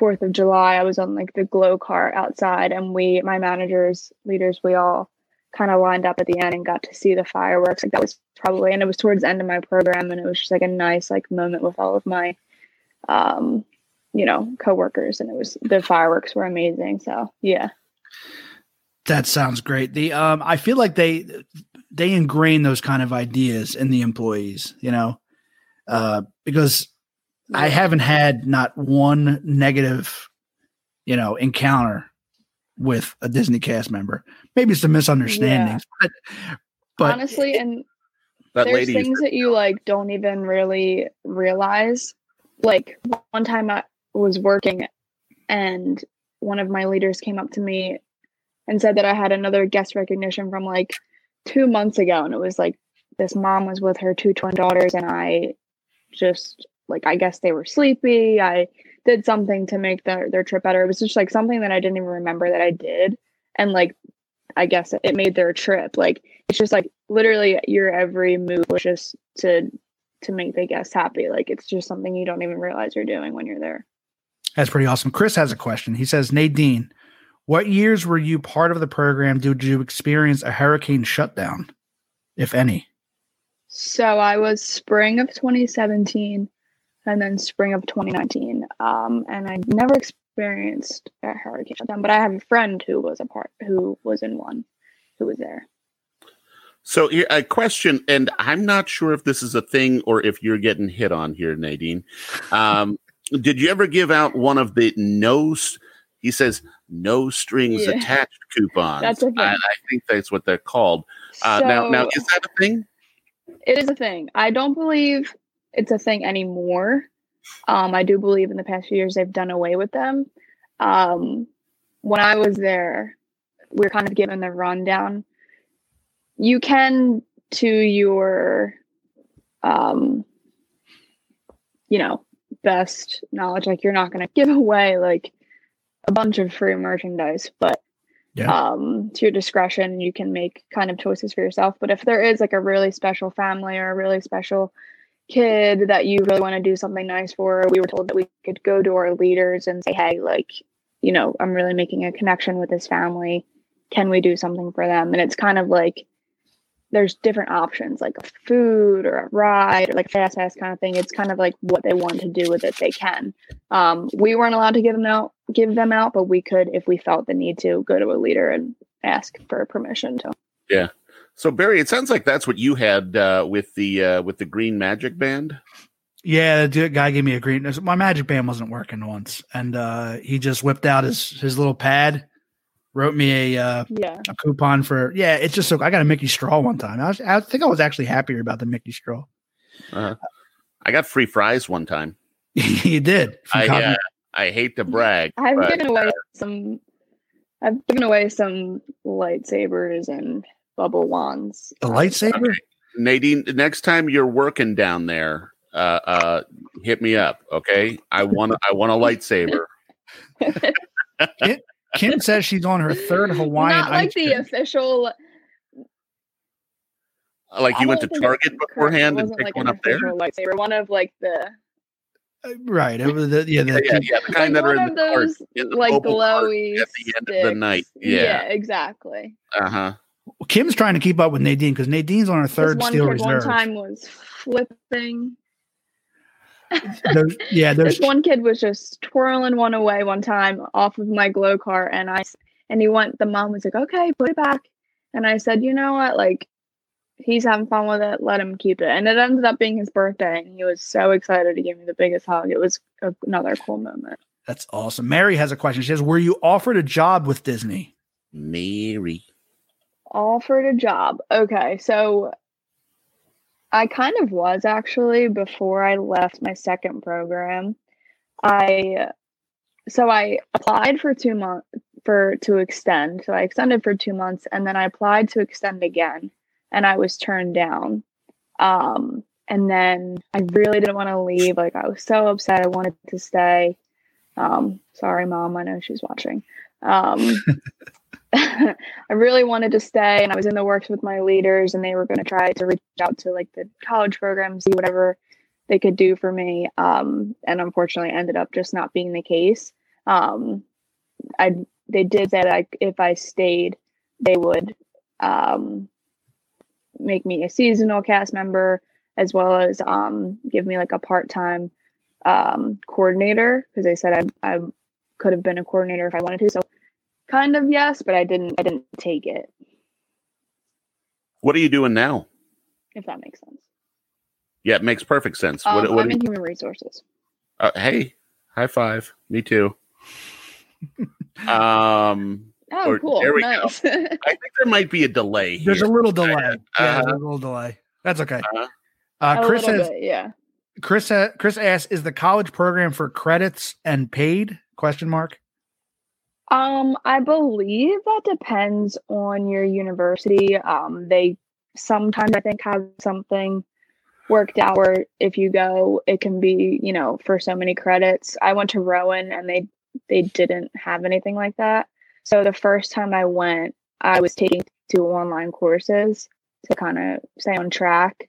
4th of July. I was on like the glow cart outside, and my managers, leaders, we all kind of lined up at the end and got to see the fireworks. Like, that was probably, and it was towards the end of my program, and it was just like a nice like moment with all of my, coworkers, and the fireworks were amazing. So yeah. That sounds great. I feel like they ingrain those kind of ideas in the employees, because I haven't had not one negative, encounter with a Disney cast member. Maybe it's the misunderstandings, but honestly, and there's things that you like don't even really realize. Like, one time I was working, and one of my leaders came up to me and said that I had another guest recognition from like 2 months ago. And it was like, this mom was with her two twin daughters, and I just like, I guess they were sleepy. I did something to make their trip better. It was just like something that I didn't even remember that I did. And like, I guess it made their trip. Like, it's just like literally your every move was just to make the guests happy. Like, it's just something you don't even realize you're doing when you're there. That's pretty awesome. Chris has a question. He says, Nadine, what years were you part of the program? Did you experience a hurricane shutdown, if any? So I was spring of 2017 and then spring of 2019. And I never experienced a hurricane shutdown, but I have a friend who was in one, who was there. So a question, and I'm not sure if this is a thing or if you're getting hit on here, Nadine. Did you ever give out one of the he says, no strings attached coupons? That's a thing. I think that's what they're called. So, now, is that a thing? It is a thing. I don't believe it's a thing anymore. I do believe in the past few years they've done away with them. When I was there, we were kind of given the rundown. You can, to your, best knowledge, like, you're not going to give away, like, a bunch of free merchandise, but to your discretion, you can make kind of choices for yourself. But if there is like a really special family or a really special kid that you really want to do something nice for, we were told that we could go to our leaders and say, hey, like, I'm really making a connection with this family. Can we do something for them? And it's kind of like, there's different options, like a food or a ride or like fast pass kind of thing. It's kind of like what they want to do with it, they can. We weren't allowed to give them out, but we could, if we felt the need to, go to a leader and ask for permission to. Yeah. So Barry, it sounds like that's what you had with the green magic band. Yeah, the guy gave me a green. My magic band wasn't working once, and he just whipped out his little pad. Wrote me a coupon for it's just so I got a Mickey straw one time. I think I was actually happier about the Mickey straw. I got free fries one time. You did. I hate to brag. I've given away some lightsabers and bubble wands. A lightsaber, okay. Nadine. Next time you're working down there, hit me up, okay? I want a lightsaber. Kim says she's on her third Hawaiian. Not like the official. Like, you went to Target beforehand and picked one up there. Lightsaber, one of like the. Right, it was the kind that are in those like glowy at the end of the night. Yeah, exactly. Well, Kim's trying to keep up with Nadine because Nadine's on her third Steel Reserve. One time was flipping. This one kid was just twirling one away one time off of my glow cart, and he went. The mom was like, "Okay, put it back," and I said, "You know what? Like, he's having fun with it, let him keep it. And it ended up being his birthday, and he was so excited to give me the biggest hug. It was another cool moment. That's awesome. Mary has a question. She says, were you offered a job with Disney? Mary. Offered a job. Okay, so I kind of was actually before I left my second program. I applied for 2 months to extend. So I extended for 2 months, and then I applied to extend again, and I was turned down. And then I really didn't want to leave. Like, I was so upset. I wanted to stay. Sorry, Mom. I know she's watching. I really wanted to stay, and I was in the works with my leaders, and they were going to try to reach out to like the college program, see whatever they could do for me. And unfortunately ended up just not being the case. They did say that if I stayed, they would make me a seasonal cast member, as well as give me like a part-time coordinator, because they said I could have been a coordinator if I wanted to. So kind of yes, but I didn't take it. What are you doing now? If that makes sense. Yeah, it makes perfect sense. What I'm in human resources. Hey, high five. Me too. Oh, cool. There we nice. Go. I think there might be a delay. There's a little delay. Yeah, a little delay. That's okay. Chris says, yeah. Chris asks, is the college program for credits and paid? Question mark. I believe that depends on your university. They sometimes I think have something worked out where if you go, it can be, you know, for so many credits. I went to Rowan, and they didn't have anything like that. So the first time I went, I was taking 2 online courses to kind of stay on track.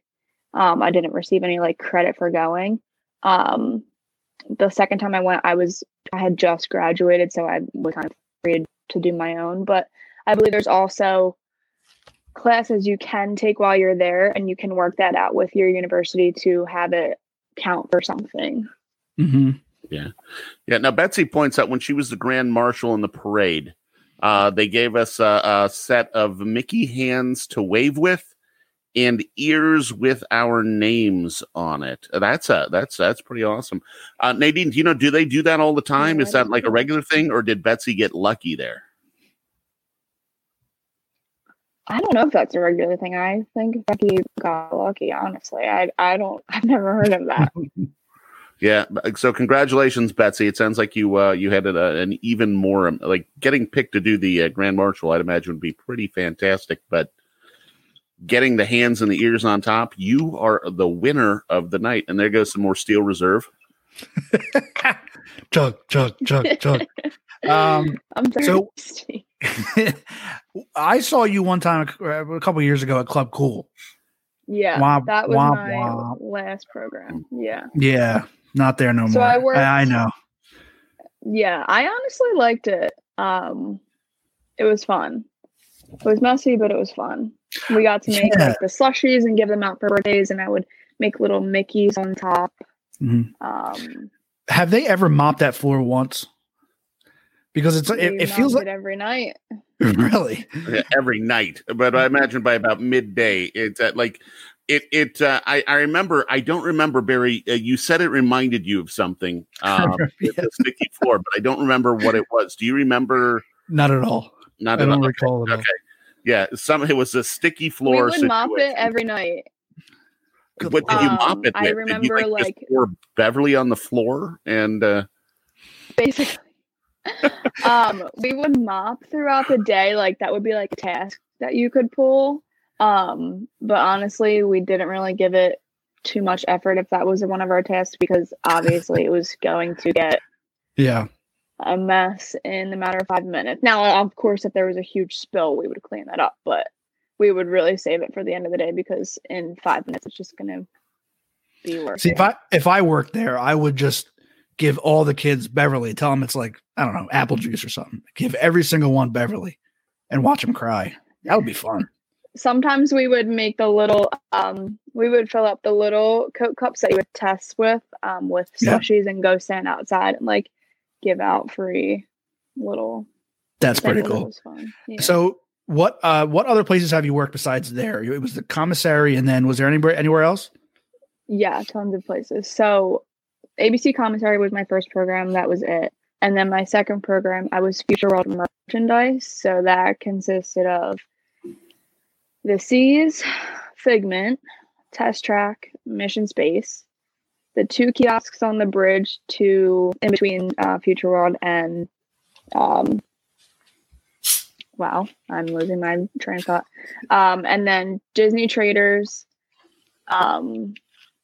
I didn't receive any like credit for going. The second time I went, I had just graduated, so I was kind of free to do my own. But I believe there's also classes you can take while you're there, and you can work that out with your university to have it count for something. Mm-hmm. Yeah. Yeah. Now, Betsy points out when she was the Grand Marshal in the parade, they gave us a set of Mickey hands to wave with and ears with our names on it. That's pretty awesome. Nadine, do you know, do they do that all the time? Is that like a regular thing, or did Betsy get lucky there? I don't know if that's a regular thing. I think Becky got lucky, honestly. I've never heard of that. Yeah, so congratulations, Betsy. It sounds like you had an even more like getting picked to do the Grand Marshal. I'd imagine would be pretty fantastic, but getting the hands and the ears on top, you are the winner of the night. And there goes some more Steel Reserve. Chug, chug, chug, chug. I'm thirsty. So I saw you one time a couple years ago at Club Cool. Yeah, womp, that was womp, my womp. Last program. Yeah, yeah. Not there no more. I know. Yeah, I honestly liked it. It was fun. It was messy, but it was fun. We got to make like, the slushies and give them out for birthdays, and I would make little Mickeys on top. Mm-hmm. Have they ever mopped that floor once? Because it feels like every night. Really? Yeah, every night. But I imagine by about midday, it's like it. I remember. I don't remember, Barry. You said it reminded you of something. Yeah. The sticky floor, but I don't remember what it was. Do you remember? Not at all. Not at all. I don't recall it. Okay. Yeah. It was a sticky floor. We would mop it every night. What did you mop it with? I remember, did you, like pour Beverly on the floor and basically. We would mop throughout the day. Like that would be like a task that you could pull. But honestly, we didn't really give it too much effort if that was one of our tasks, because obviously it was going to get a mess in a matter of 5 minutes. Now, of course, if there was a huge spill, we would clean that up, but we would really save it for the end of the day, because in 5 minutes, it's just going to be worse. See, if I worked there, I would just give all the kids Beverly, tell them it's like, I don't know, apple juice or something. Give every single one Beverly and watch them cry. That would be fun. Sometimes we would make the little, we would fill up the little Coke cups that you would test with slushies and go stand outside and like give out free little. That's pretty cool. Yeah. So What other places have you worked besides there? It was the commissary, and then was there anywhere else? Yeah, tons of places. So ABC Commissary was my first program. That was it. And then my second program, I was Future World merchandise. So that consisted of the Seas, Figment, Test Track, Mission Space, the two kiosks on the bridge to in between Future World and wow, I'm losing my train of thought. And then Disney Traders, the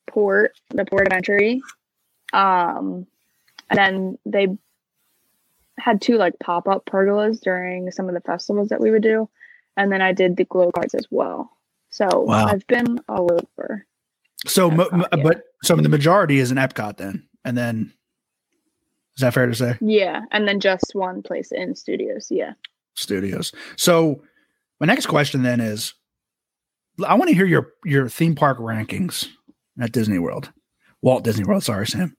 Port of Entry. And then they had two like pop-up pergolas during some of the festivals that we would do. And then I did the glow cards as well. So wow. I've been all over. So, but the majority is in Epcot then. And then is that fair to say? Yeah. And then just one place in Studios. Yeah. Studios. So my next question then is, I want to hear your theme park rankings at Disney World. Walt Disney World. Sorry, Sam.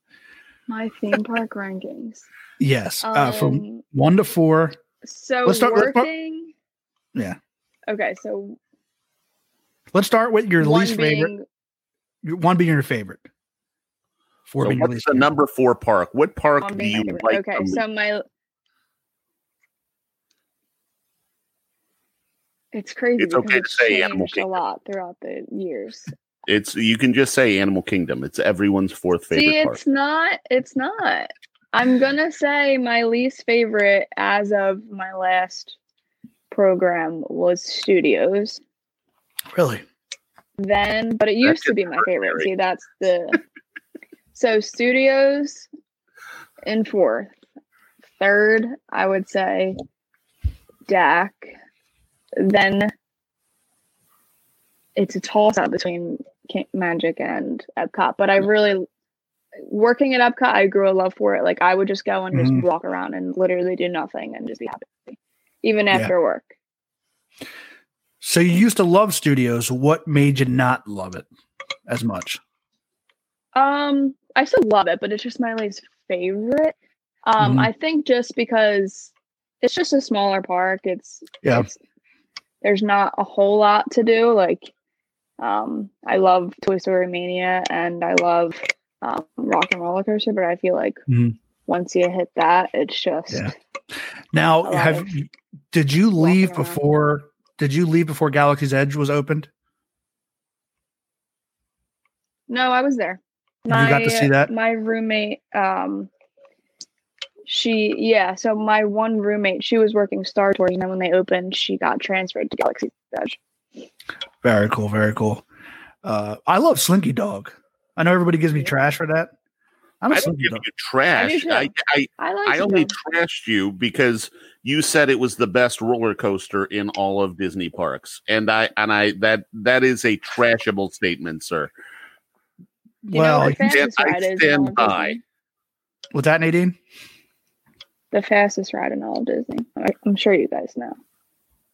My theme park rankings. Yes. From 1 to 4. So let's start working. Yeah. Okay. So let's start with your least favorite. One being your favorite. Four so being your least favorite. Number 4 park. What park do you like? Okay. So it's crazy. It's okay to say Animal Kingdom. A lot throughout the years. You can just say Animal Kingdom. It's everyone's 4th favorite. See, it's not. It's not. I'm gonna say my least favorite as of my last program was Studios. Really? Then, but it used to be my favorite. See, that's the so Studios in 4th, 3rd. I would say DAC. Then it's a toss up between Magic and Epcot, but I really working at Epcot, I grew a love for it. Like I would just go and just walk around and literally do nothing and just be happy, even after work. So you used to love Studios. What made you not love it as much? I still love it, but it's just my least favorite. I think just because it's just a smaller park. There's not a whole lot to do. Like, I love Toy Story Mania and I love Rock and Roller Coaster, but I feel like once you hit that, it's just. Yeah. Now, did you leave before Galaxy's Edge was opened? No, I was there. You got to see that? My roommate, so my one roommate, she was working Star Tours, and then when they opened, she got transferred to Galaxy's Edge. Very cool, very cool. I love Slinky Dog. I know everybody gives me trash for that. I don't give you trash. I only trashed you because you said it was the best roller coaster in all of Disney parks, and that is a trashable statement, sir. I stand by. With that, Nadine. The fastest ride in all of Disney. I'm sure you guys know.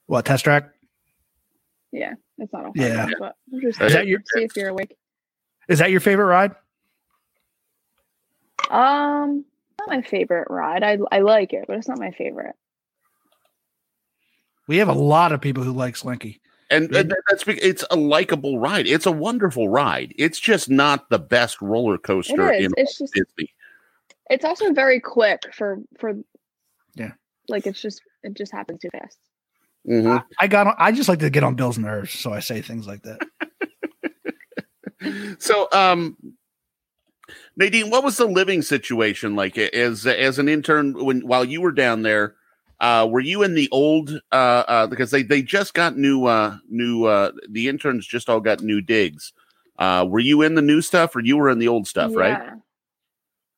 What, Test Track? Yeah, it's not a hard ride, but I'm just see if you're awake. Is that your favorite ride? Not my favorite ride. I like it, but it's not my favorite. We have a lot of people who like Slinky. And that's because it's a likable ride. It's a wonderful ride. It's just not the best roller coaster in Disney. It's also very quick like it just happens too fast. Mm-hmm. I just like to get on Bill's nerves, so I say things like that. So, Nadine, what was the living situation like as an intern while you were down there? Were you in the old because they just got new the interns just all got new digs. Were you in the new stuff or you were in the old stuff, right?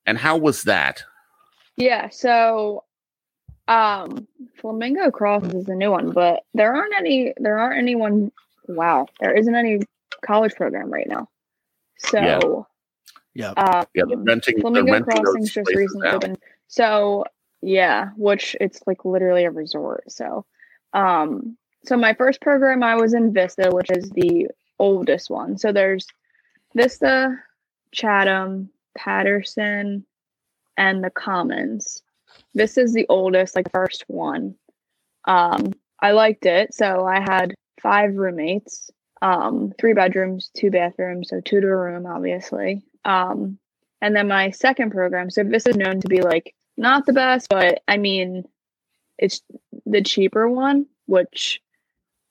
And how was that? Yeah, so Flamingo Cross is the new one, but there isn't any college program right now. So Flamingo Crossing's just recently opened. So which it's like literally a resort. So so my first program I was in Vista, which is the oldest one. So there's Vista, Chatham, Patterson, and the Commons. This is the oldest, like the first one. I liked it. So I had 5 roommates, 3 bedrooms, 2 bathrooms, so 2 to a room, obviously. And then my second program, so this is known to be like not the best, but I mean, it's the cheaper one, which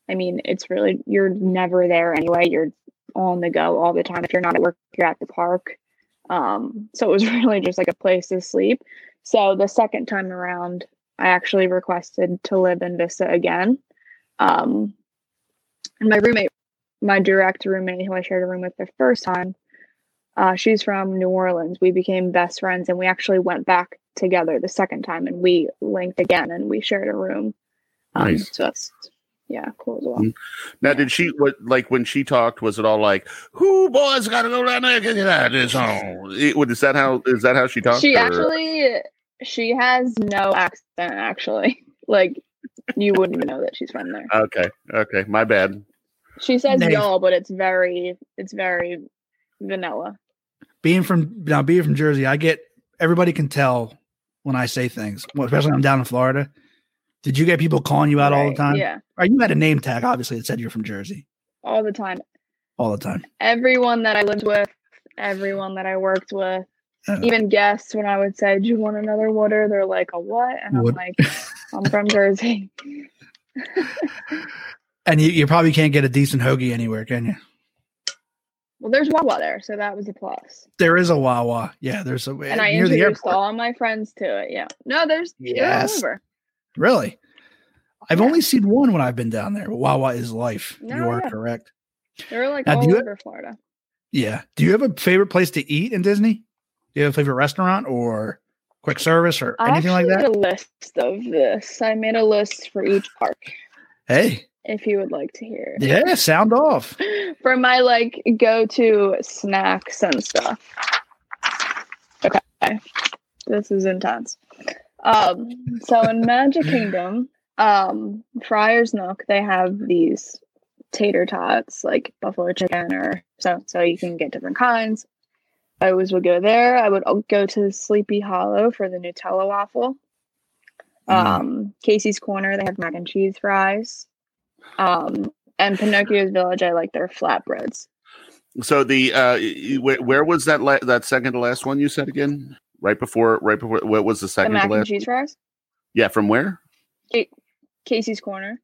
I mean, it's really, you're never there anyway. You're on the go all the time. If you're not at work, you're at the park. So it was really just like a place to sleep. So the second time around, I actually requested to live in Vista again. And my roommate, my direct roommate who I shared a room with the first time, she's from New Orleans. We became best friends, and we actually went back together the second time, and we linked again, and we shared a room. Nice. So that's, yeah, cool as well. Now, did she, like, when she talked, was it all like, "Who boys gotta go down there and get out of this home"? Is that how she talked? She has no accent, actually. Like, you wouldn't even know that she's from there. Okay, my bad. She says y'all, but it's very vanilla. Being from Jersey, I get, everybody can tell when I say things, especially when I'm down in Florida. Did you get people calling you out all the time? Yeah. Or you had a name tag, obviously, that said you're from Jersey. All the time. Everyone that I lived with, everyone that I worked with, even guests, when I would say, "Do you want another water?" They're like, "A what?" And I'm like, "I'm from Jersey." And you probably can't get a decent hoagie anywhere, can you? Well, there's Wawa there, so that was a plus. There is a Wawa. Yeah, there's a way. And I introduced all my friends to it, yeah. No, there's... Yes. Really? I've only seen one when I've been down there. Wawa is life. No, you are correct. They're like all over Florida. Yeah. Do you have a favorite place to eat in Disney? Do you have a favorite restaurant or quick service or anything like that? I made a list of this. I made a list for each park. Hey. If you would like to hear. Yeah, sound off. For my like go-to snacks and stuff. Okay. This is intense. So in Magic Kingdom, Friar's Nook, they have these tater tots, like buffalo chicken or so you can get different kinds. I always would go there. I would go to Sleepy Hollow for the Nutella waffle. Casey's Corner, they have mac and cheese fries. And Pinocchio's Village, I like their flatbreads. So the where was that that second to last one you said again? Right before, what was the second? The mac and cheese fries? Yeah, from where? Casey's Corner.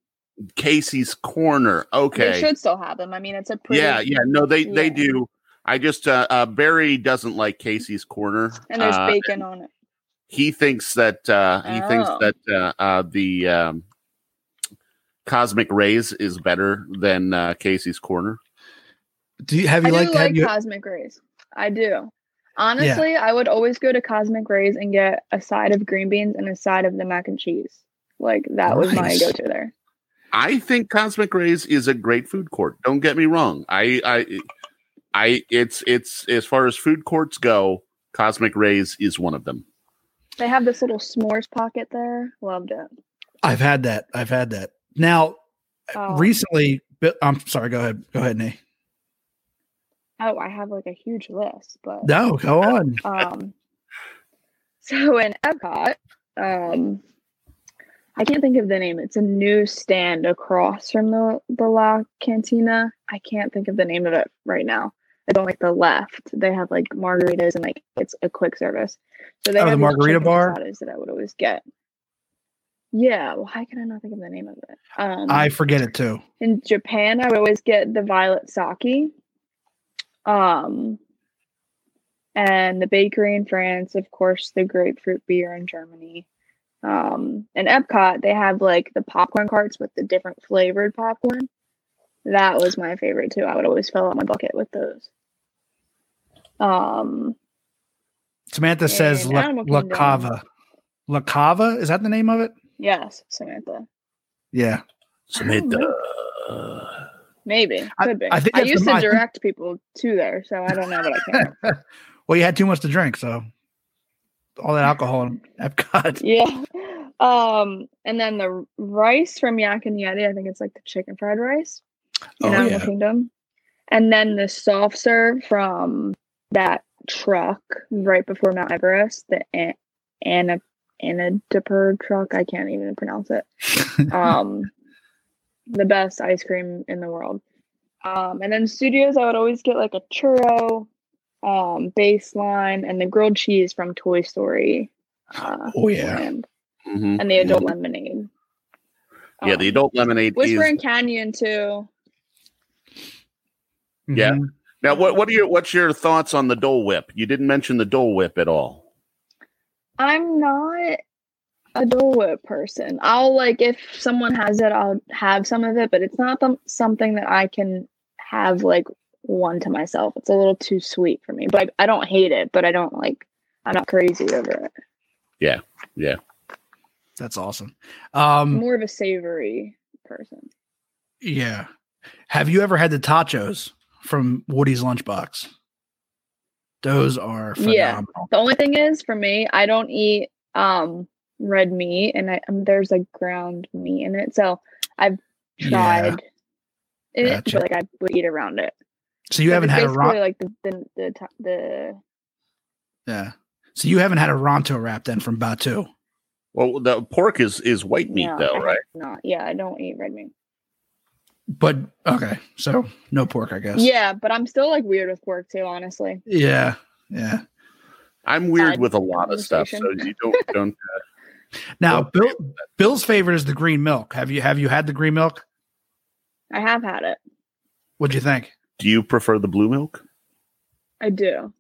Okay. They should still have them. I mean, it's a pretty... Yeah. No, they do. I just, Barry doesn't like Casey's Corner. And there's bacon on it. He thinks that the Cosmic Rays is better than Casey's Corner. I like Cosmic Rays. I do. Honestly, yeah. I would always go to Cosmic Rays and get a side of green beans and a side of the mac and cheese. Like, that was my go-to there. I think Cosmic Rays is a great food court. Don't get me wrong. It's as far as food courts go, Cosmic Rays is one of them. They have this little s'mores pocket there. Loved it. I've had that. Now, recently, I'm sorry. Go ahead, Nate. Oh, I have like a huge list, but no, go on. So in Epcot, I can't think of the name. It's a new stand across from the La Cantina. I can't think of the name of it right now. It's on like the left. They have like margaritas and like it's a quick service. So they have the margarita bar that I would always get. Yeah, well, how can I not think of the name of it? I forget it too. In Japan, I would always get the violet sake. And the bakery in France, of course, the grapefruit beer in Germany. In Epcot, they have like the popcorn carts with the different flavored popcorn. That was my favorite too. I would always fill up my bucket with those. Samantha says La Cava. La Cava, is that the name of it? Yes, Samantha. Yeah, Samantha. Maybe. Could be. I used to direct people to there, so I don't know that I can. Well, you had too much to drink, so all that alcohol in Epcot. Yeah. And then the rice from Yak and Yeti, I think it's like the chicken fried rice in Animal Kingdom. And then the soft serve from that truck right before Mount Everest, the Anadipur truck. I can't even pronounce it. the best ice cream in the world. And then Studios, I would always get like a churro, baseline, and the grilled cheese from Toy Story. And the adult lemonade. Yeah, the adult lemonade. Whispering Canyon too. Yeah. Mm-hmm. Now, what's your thoughts on the Dole Whip? You didn't mention the Dole Whip at all. I'm not a Dole Whip person. I'll like, if someone has it, I'll have some of it, but it's not something that I can have like one to myself. It's a little too sweet for me. But I don't hate it, but I don't like. I'm not crazy over it. Yeah, yeah, that's awesome. More of a savory person. Yeah. Have you ever had the tachos from Woody's Lunchbox? Those are phenomenal. Yeah. The only thing is, for me, I don't eat red meat, and there's like ground meat in it, so I've tried it, but like I would eat around it. So you haven't had a ronto, like the yeah. So you haven't had a ronto wrap then from Batu. Well, the pork is white meat though, right? Not. Yeah, I don't eat red meat. But okay, so no pork, I guess. Yeah, but I'm still like weird with pork too, honestly. Yeah, yeah. I'm weird with a lot of stuff, so you don't. Now, Bill's favorite is the green milk. Have you had the green milk? I have had it. What'd you think? Do you prefer the blue milk? I do.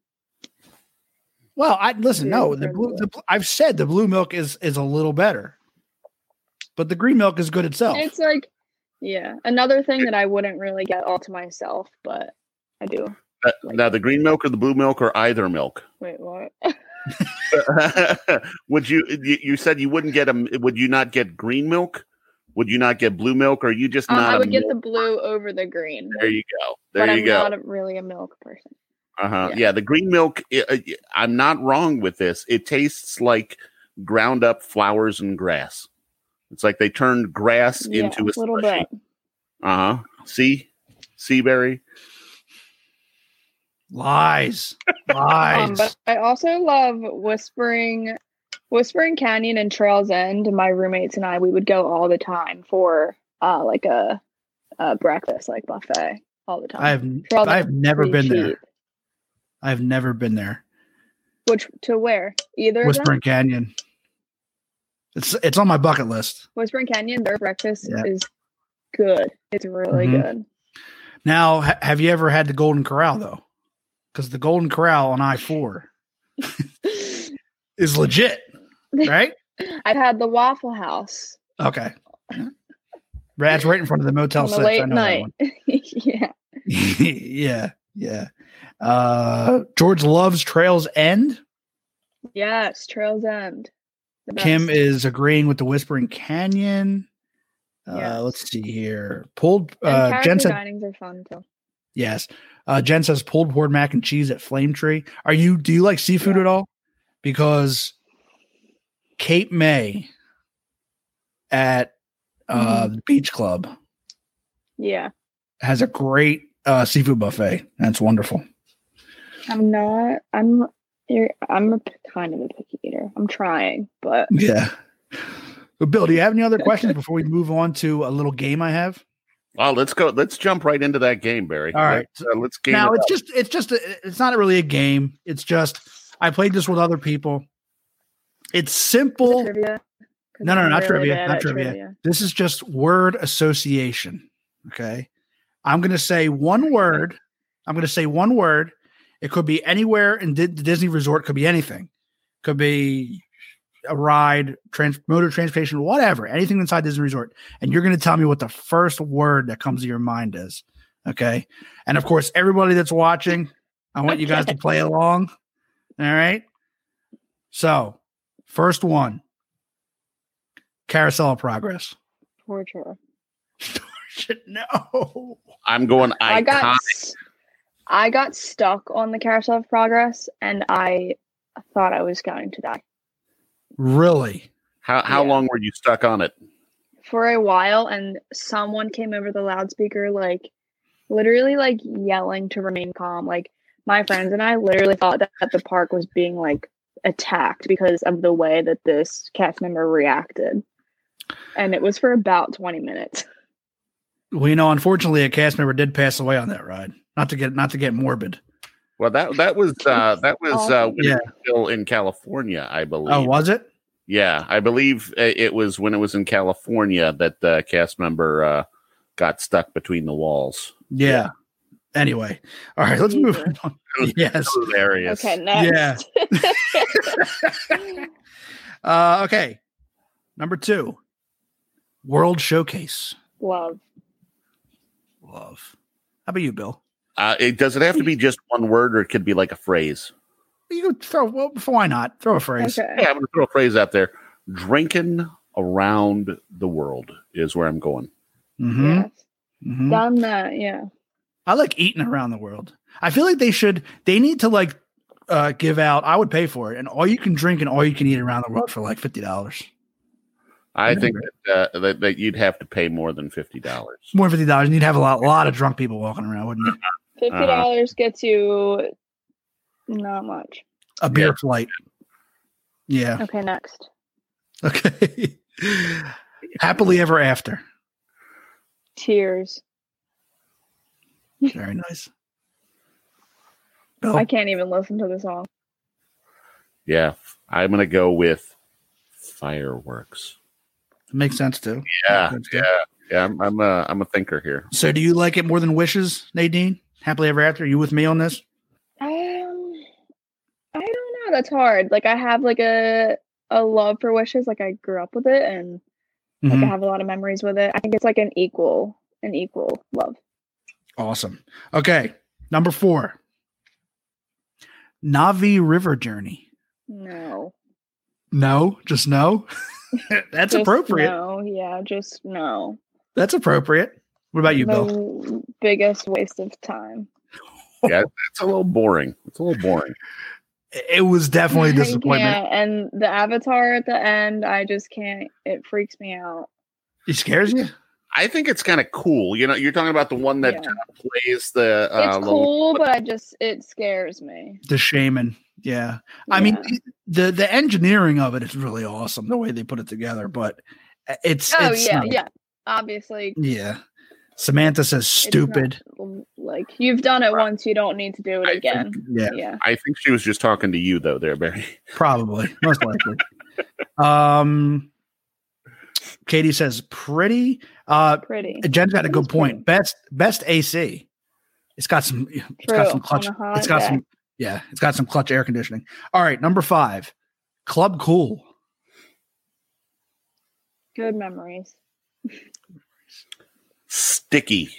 Well, I've said the blue milk is a little better, but the green milk is good itself. It's like. Yeah, another thing that I wouldn't really get all to myself, but I do. Now, the green milk or the blue milk or either milk? Wait, what? Would you said you wouldn't get them? Would you not get green milk? Would you not get blue milk? Or are you just not? I would get the blue over the green. There you go. I'm not really a milk person. Yeah, the green milk. I'm not wrong with this. It tastes like ground up flowers and grass. It's like they turned grass into a little bit. See, Barry? Lies. But I also love Whispering Canyon and Trails End. My roommates and I, we would go all the time for like a breakfast, like buffet, all the time. I've never been there. I've never been there. Which to where? Either Whispering Canyon. It's on my bucket list. Whispering Canyon, their breakfast is good. It's really good. Now, have you ever had the Golden Corral, though? Because the Golden Corral on I-4 is legit, right? I've had the Waffle House. Okay. Rad's right in front of the Motel 6. Late night. Yeah. George loves Trails End. Yes, Trails End. Kim is agreeing with the Whispering Canyon. Yes. Let's see here. Jen said, dinings are fun too. Yes. Jen says pulled pork mac and cheese at Flame Tree. Do you like seafood at all? Because Cape May at the Beach Club has a great seafood buffet. That's wonderful. I'm a kind of a picky eater. I'm trying, but... Yeah. Well, Bill, do you have any other questions before we move on to a little game I have? Oh, let's go. Let's jump right into that game, Barry. All right. Let's game now, it's not really a game. It's just, I played this with other people. It's simple. Trivia? No, not really trivia. Not trivia. This is just word association. Okay. I'm going to say one word. It could be anywhere in the Disney resort. Could be anything. Could be a ride, motor transportation, whatever. Anything inside Disney resort. And you're going to tell me what the first word that comes to your mind is. Okay. And of course, everybody that's watching, I want you guys to play along. All right. So, first one. Carousel of Progress. Torture. No. I'm going iconic. I got stuck on the Carousel of Progress, and I thought I was going to die. Really? How long were you stuck on it? For a while, and someone came over the loudspeaker, like, literally, like, yelling to remain calm. Like, my friends and I literally thought that the park was being, like, attacked because of the way that this cast member reacted. And it was for about 20 minutes. Well, you know, unfortunately, a cast member did pass away on that ride. Not to get morbid. Well, that was when it was still in California, I believe. Oh, was it? Yeah, I believe it was when it was in California that the cast member got stuck between the walls. Yeah. Anyway, all right, let's move on. Yes. Hilarious. Okay, next. Yeah. Okay, number 2, World Showcase. Love. How about you, Bill? Does it have to be just one word, or it could be like a phrase? You could why not? Throw a phrase. Okay. Yeah, I'm going to throw a phrase out there. Drinking around the world is where I'm going. Mm-hmm. Yes. Mm-hmm. Done that, yeah. I like eating around the world. I feel like they need to like give out, I would pay for it, and all you can drink and all you can eat around the world for like $50. I think that you'd have to pay more than $50. More than $50, and you'd have a lot of drunk people walking around, wouldn't you? $50 gets you not much. A beer flight. Yeah. Okay, next. Okay. Happily ever after. Tears. Very nice. Bill. I can't even listen to the song. Yeah, I'm going to go with fireworks. It makes sense too. Yeah, sense too. Yeah. I'm a thinker here. So, do you like it more than Wishes, Nadine? Happily ever after. Are you with me on this? I don't know. That's hard. Like, I have like a love for Wishes. Like, I grew up with it, and mm-hmm. like I have a lot of memories with it. I think it's like an equal love. Awesome. Okay. Number 4. Navi River Journey. No. No? Just no? That's just appropriate. No. Yeah, just no. That's appropriate. What about you, Bill? Biggest waste of time. Yeah, it's a little boring. It was definitely a disappointment. And the avatar at the end, I just can't. It freaks me out. It scares you? I think it's kind of cool. You know, you're talking about the one that plays the... it's cool, but it scares me. The shaman. Yeah. I mean, the engineering of it is really awesome, the way they put it together, but it's... Obviously. Yeah. Samantha says stupid. Not, like, you've done it once, you don't need to do it again. I think she was just talking to you, though, there, Barry. Probably. Most likely. Katie says pretty. Pretty. Jen's got a good point. Best AC. It's got some. Clutch. It's got some. Yeah, it's got some clutch air conditioning. All right, number 5, Club Cool. Good memories. Sticky.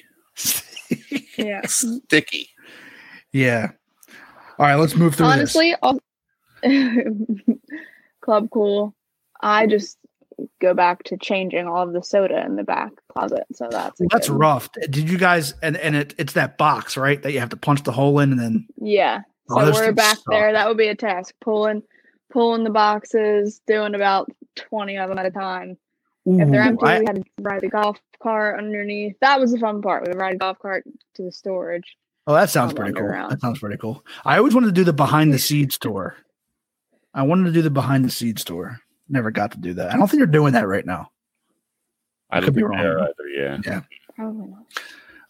Yeah. Sticky. Yeah. All right, let's move through. Honestly, Club Cool. I just go back to changing all of the soda in the back closet. So that's rough. Did you guys and it's that box, right? That you have to punch the hole in and then so we're back there. That would be a task. Pulling the boxes, doing about 20 of them at a time. Ooh, if they're empty, we had to ride the golf cart underneath. That was the fun part. We would ride a golf cart to the storage. Oh, that sounds pretty cool. That sounds pretty cool. I always wanted to do the behind the seeds tour. Never got to do that. I don't think you're doing that right now. I could be wrong. Either, yeah. Probably not.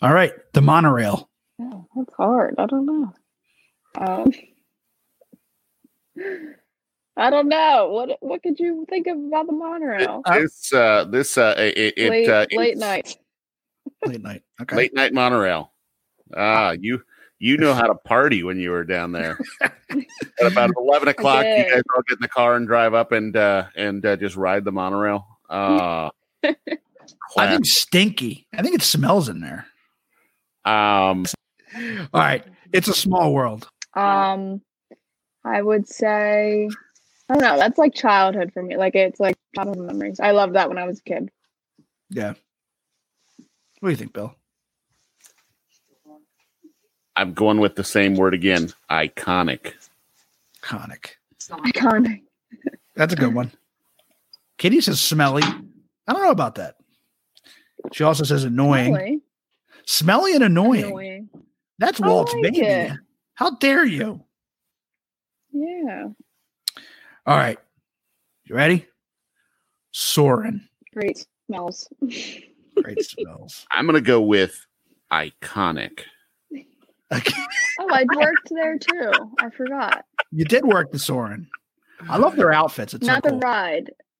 All right, the monorail. Oh, that's hard. I don't know. I don't know. What could you think of about the monorail? Late night. Okay. Late night monorail. You know how to party when you were down there. At about 11 o'clock, you guys all get in the car and drive up and just ride the monorail. I think stinky. I think it smells in there. All right. It's a small world. I would say, I don't know. That's like childhood for me. Like, it's like childhood memories. I loved that when I was a kid. Yeah. What do you think, Bill? I'm going with the same word again. Iconic. That's a good one. Katie says smelly. I don't know about that. She also says annoying. Smelly and annoying. That's Walt's baby. It. How dare you? Yeah. All right. You ready? Soarin'. Great smells. Great smells. I'm gonna go with iconic. Oh, I'd worked there too. I forgot. You did work the Soarin'. I love their outfits. It's not so cool.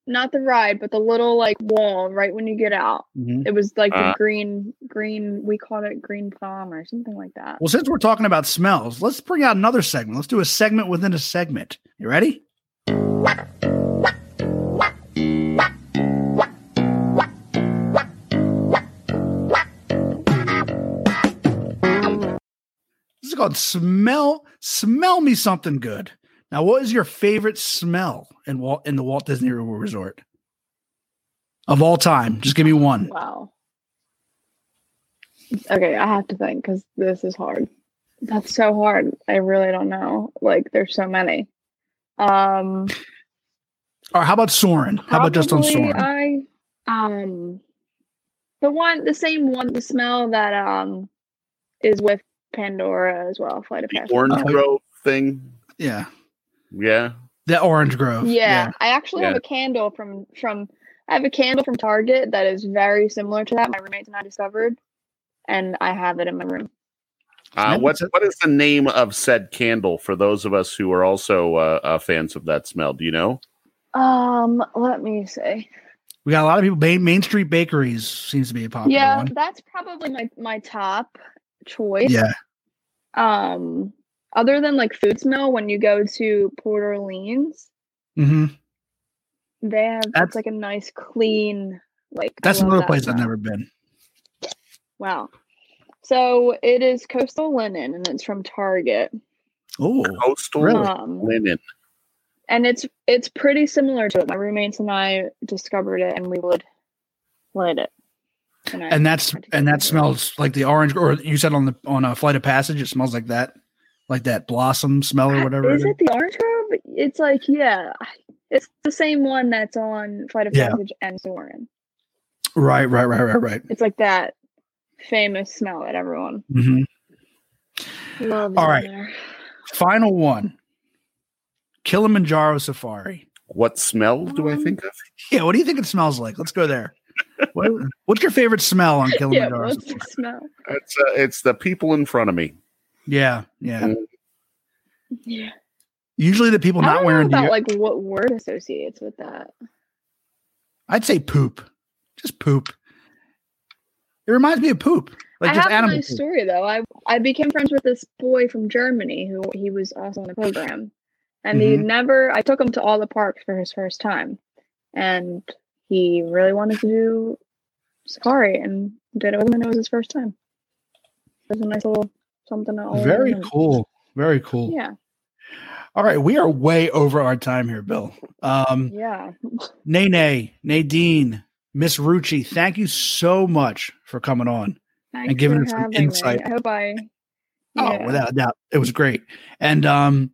Not the ride, but the little like wall right when you get out. Mm-hmm. It was like the green. We called it green thumb or something like that. Well, since we're talking about smells, let's bring out another segment. Let's do a segment within a segment. You ready? This is called Smell Me Something Good. Now, what is your favorite smell in the Walt Disney World Resort of all time? Just give me one. Wow. Okay, I have to think because this is hard. That's so hard. I really don't know. Like, there's so many. Or how about Soarin'? How about just on Soarin'? The same one, the smell that is with Pandora as well. Flight of Passage. Orange Grove thing. Yeah. Yeah. The orange grove. Yeah. I actually have a candle from Target that is very similar to that. My roommates and I discovered, and I have it in my room. What is the name of said candle for those of us who are also fans of that smell? Do you know? Let me see. We got a lot of people. Main Street Bakeries seems to be a popular one. Yeah, that's probably my top choice. Yeah. Other than like food smell, when you go to Port Orleans, mm-hmm. they have that's like a nice clean like. That's another place I've never been. Wow, so it is coastal linen, and it's from Target. Oh, coastal linen, and it's pretty similar to it. My roommates and I discovered it, and we would light it. And that smells like the orange, or you said on a Flight of Passage, it smells like that. Like that blossom smell or whatever. Is it the orange grove? It's like, yeah. It's the same one that's on Flight of Passage and Soarin'. Right. It's like that famous smell that everyone. Mm-hmm. Loves. All right. There. Final one. Kilimanjaro Safari. What smell do I think of? Yeah, what do you think it smells like? Let's go there. What's your favorite smell on Kilimanjaro Safari? What's the smell? It's the people in front of me. Yeah. Usually, the people not wearing. I don't know about like what word associates with that. I'd say poop. Just poop. It reminds me of poop. Like I just have a nice story though. I became friends with this boy from Germany who he was also on the program, and mm-hmm. I took him to all the parks for his first time, and he really wanted to do safari and did it with him, and it was his first time. It was a nice little. Something very cool. Very cool. Yeah. All right. We are way over our time here, Bill. Yeah. Nene, Nadine, Miss Rucci, thank you so much for coming on and giving us some insight. Me. I hope without a doubt. It was great. And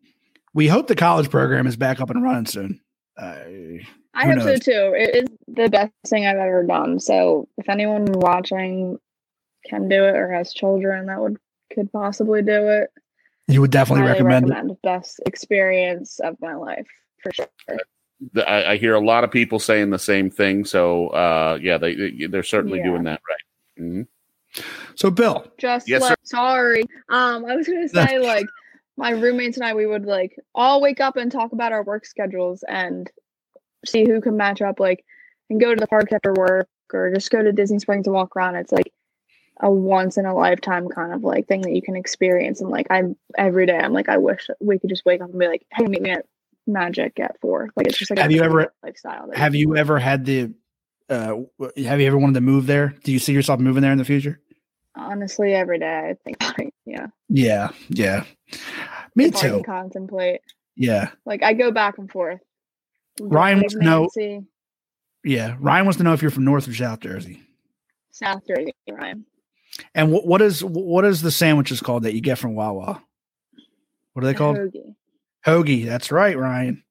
we hope the college program is back up and running soon. I hope so too. It is the best thing I've ever done. So if anyone watching can do it or has children, that could possibly do it. You would definitely recommend it. The best experience of my life for sure. I hear a lot of people saying the same thing. So they're certainly doing that right. Mm-hmm. So Bill, sorry. I was going to say like my roommates and I, we would like all wake up and talk about our work schedules and see who can match up like and go to the park after work or just go to Disney Springs and walk around. It's like a once in a lifetime kind of like thing that you can experience. And like, every day I'm like, I wish we could just wake up and be like, hey, meet me at Magic at 4. Like, it's just like, have you ever wanted to move there? Do you see yourself moving there in the future? Honestly, every day I think, like, yeah. Yeah. Me too. I can contemplate. Yeah. Like I go back and forth. Ryan wants to know. Yeah. Ryan wants to know if you're from North or South Jersey. South Jersey, Ryan. And what is the sandwiches called that you get from Wawa? What are they called? Hoagie. That's right, Ryan.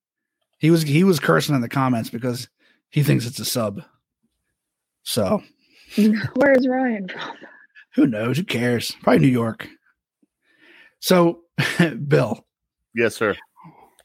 He was cursing in the comments because he thinks it's a sub. So where is Ryan from? Who knows? Who cares? Probably New York. So, Bill. Yes, sir.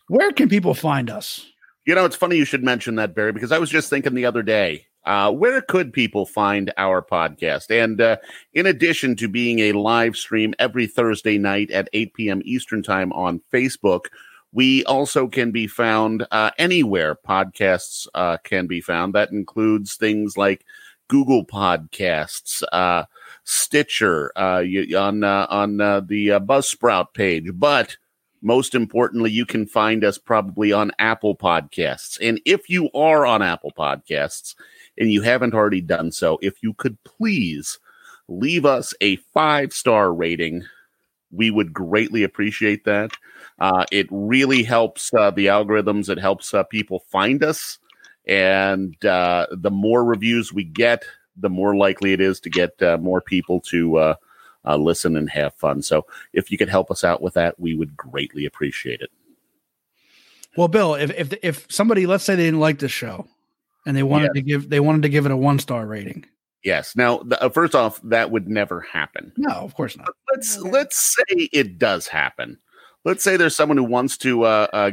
Where can people find us? You know, it's funny you should mention that, Barry, because I was just thinking the other day. Where could people find our podcast? And in addition to being a live stream every Thursday night at 8 p.m. Eastern Time on Facebook, we also can be found anywhere podcasts can be found. That includes things like Google Podcasts, Stitcher, on the Buzzsprout page. But most importantly, you can find us probably on Apple Podcasts. And if you are on Apple Podcasts, and you haven't already done so, if you could please leave us a 5-star rating, we would greatly appreciate that. It really helps the algorithms. It helps people find us. And the more reviews we get, the more likely it is to get more people to listen and have fun. So if you could help us out with that, we would greatly appreciate it. Well, Bill, if somebody, let's say they didn't like this show, and they wanted to give it a 1-star rating. Yes. Now, first off, that would never happen. No, of course not. But let's say it does happen. Let's say there's someone who wants to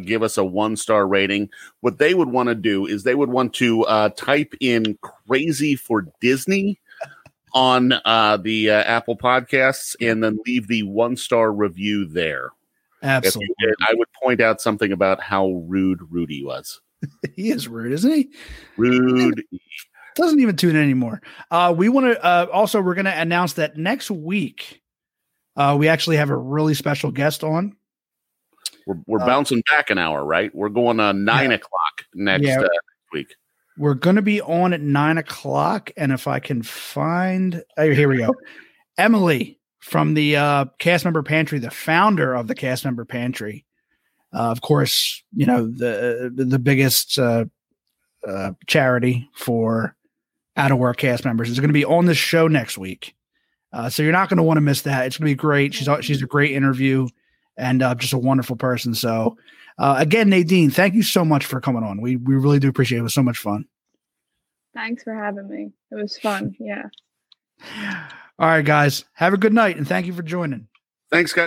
give us a 1-star rating. What they would want to do is they would want to type in "crazy for Disney" on the Apple Podcasts and then leave the 1-star review there. Absolutely. I would point out something about how rude Rudy was. He is rude, isn't he? Rude. Doesn't even tune in anymore. We want to also, we're going to announce that next week we actually have a really special guest on. We're bouncing back an hour, right? We're going on 9 o'clock next week. We're going to be on at 9 o'clock. And if I can find, here we go. Emily from the Cast Member Pantry, the founder of the Cast Member Pantry. Of course, you know, the biggest charity for out-of-work cast members is going to be on the show next week. So you're not going to want to miss that. It's going to be great. She's a great interview and just a wonderful person. So again, Nadine, thank you so much for coming on. We really do appreciate it. It was so much fun. Thanks for having me. It was fun. Yeah. All right, guys. Have a good night, and thank you for joining. Thanks, guys.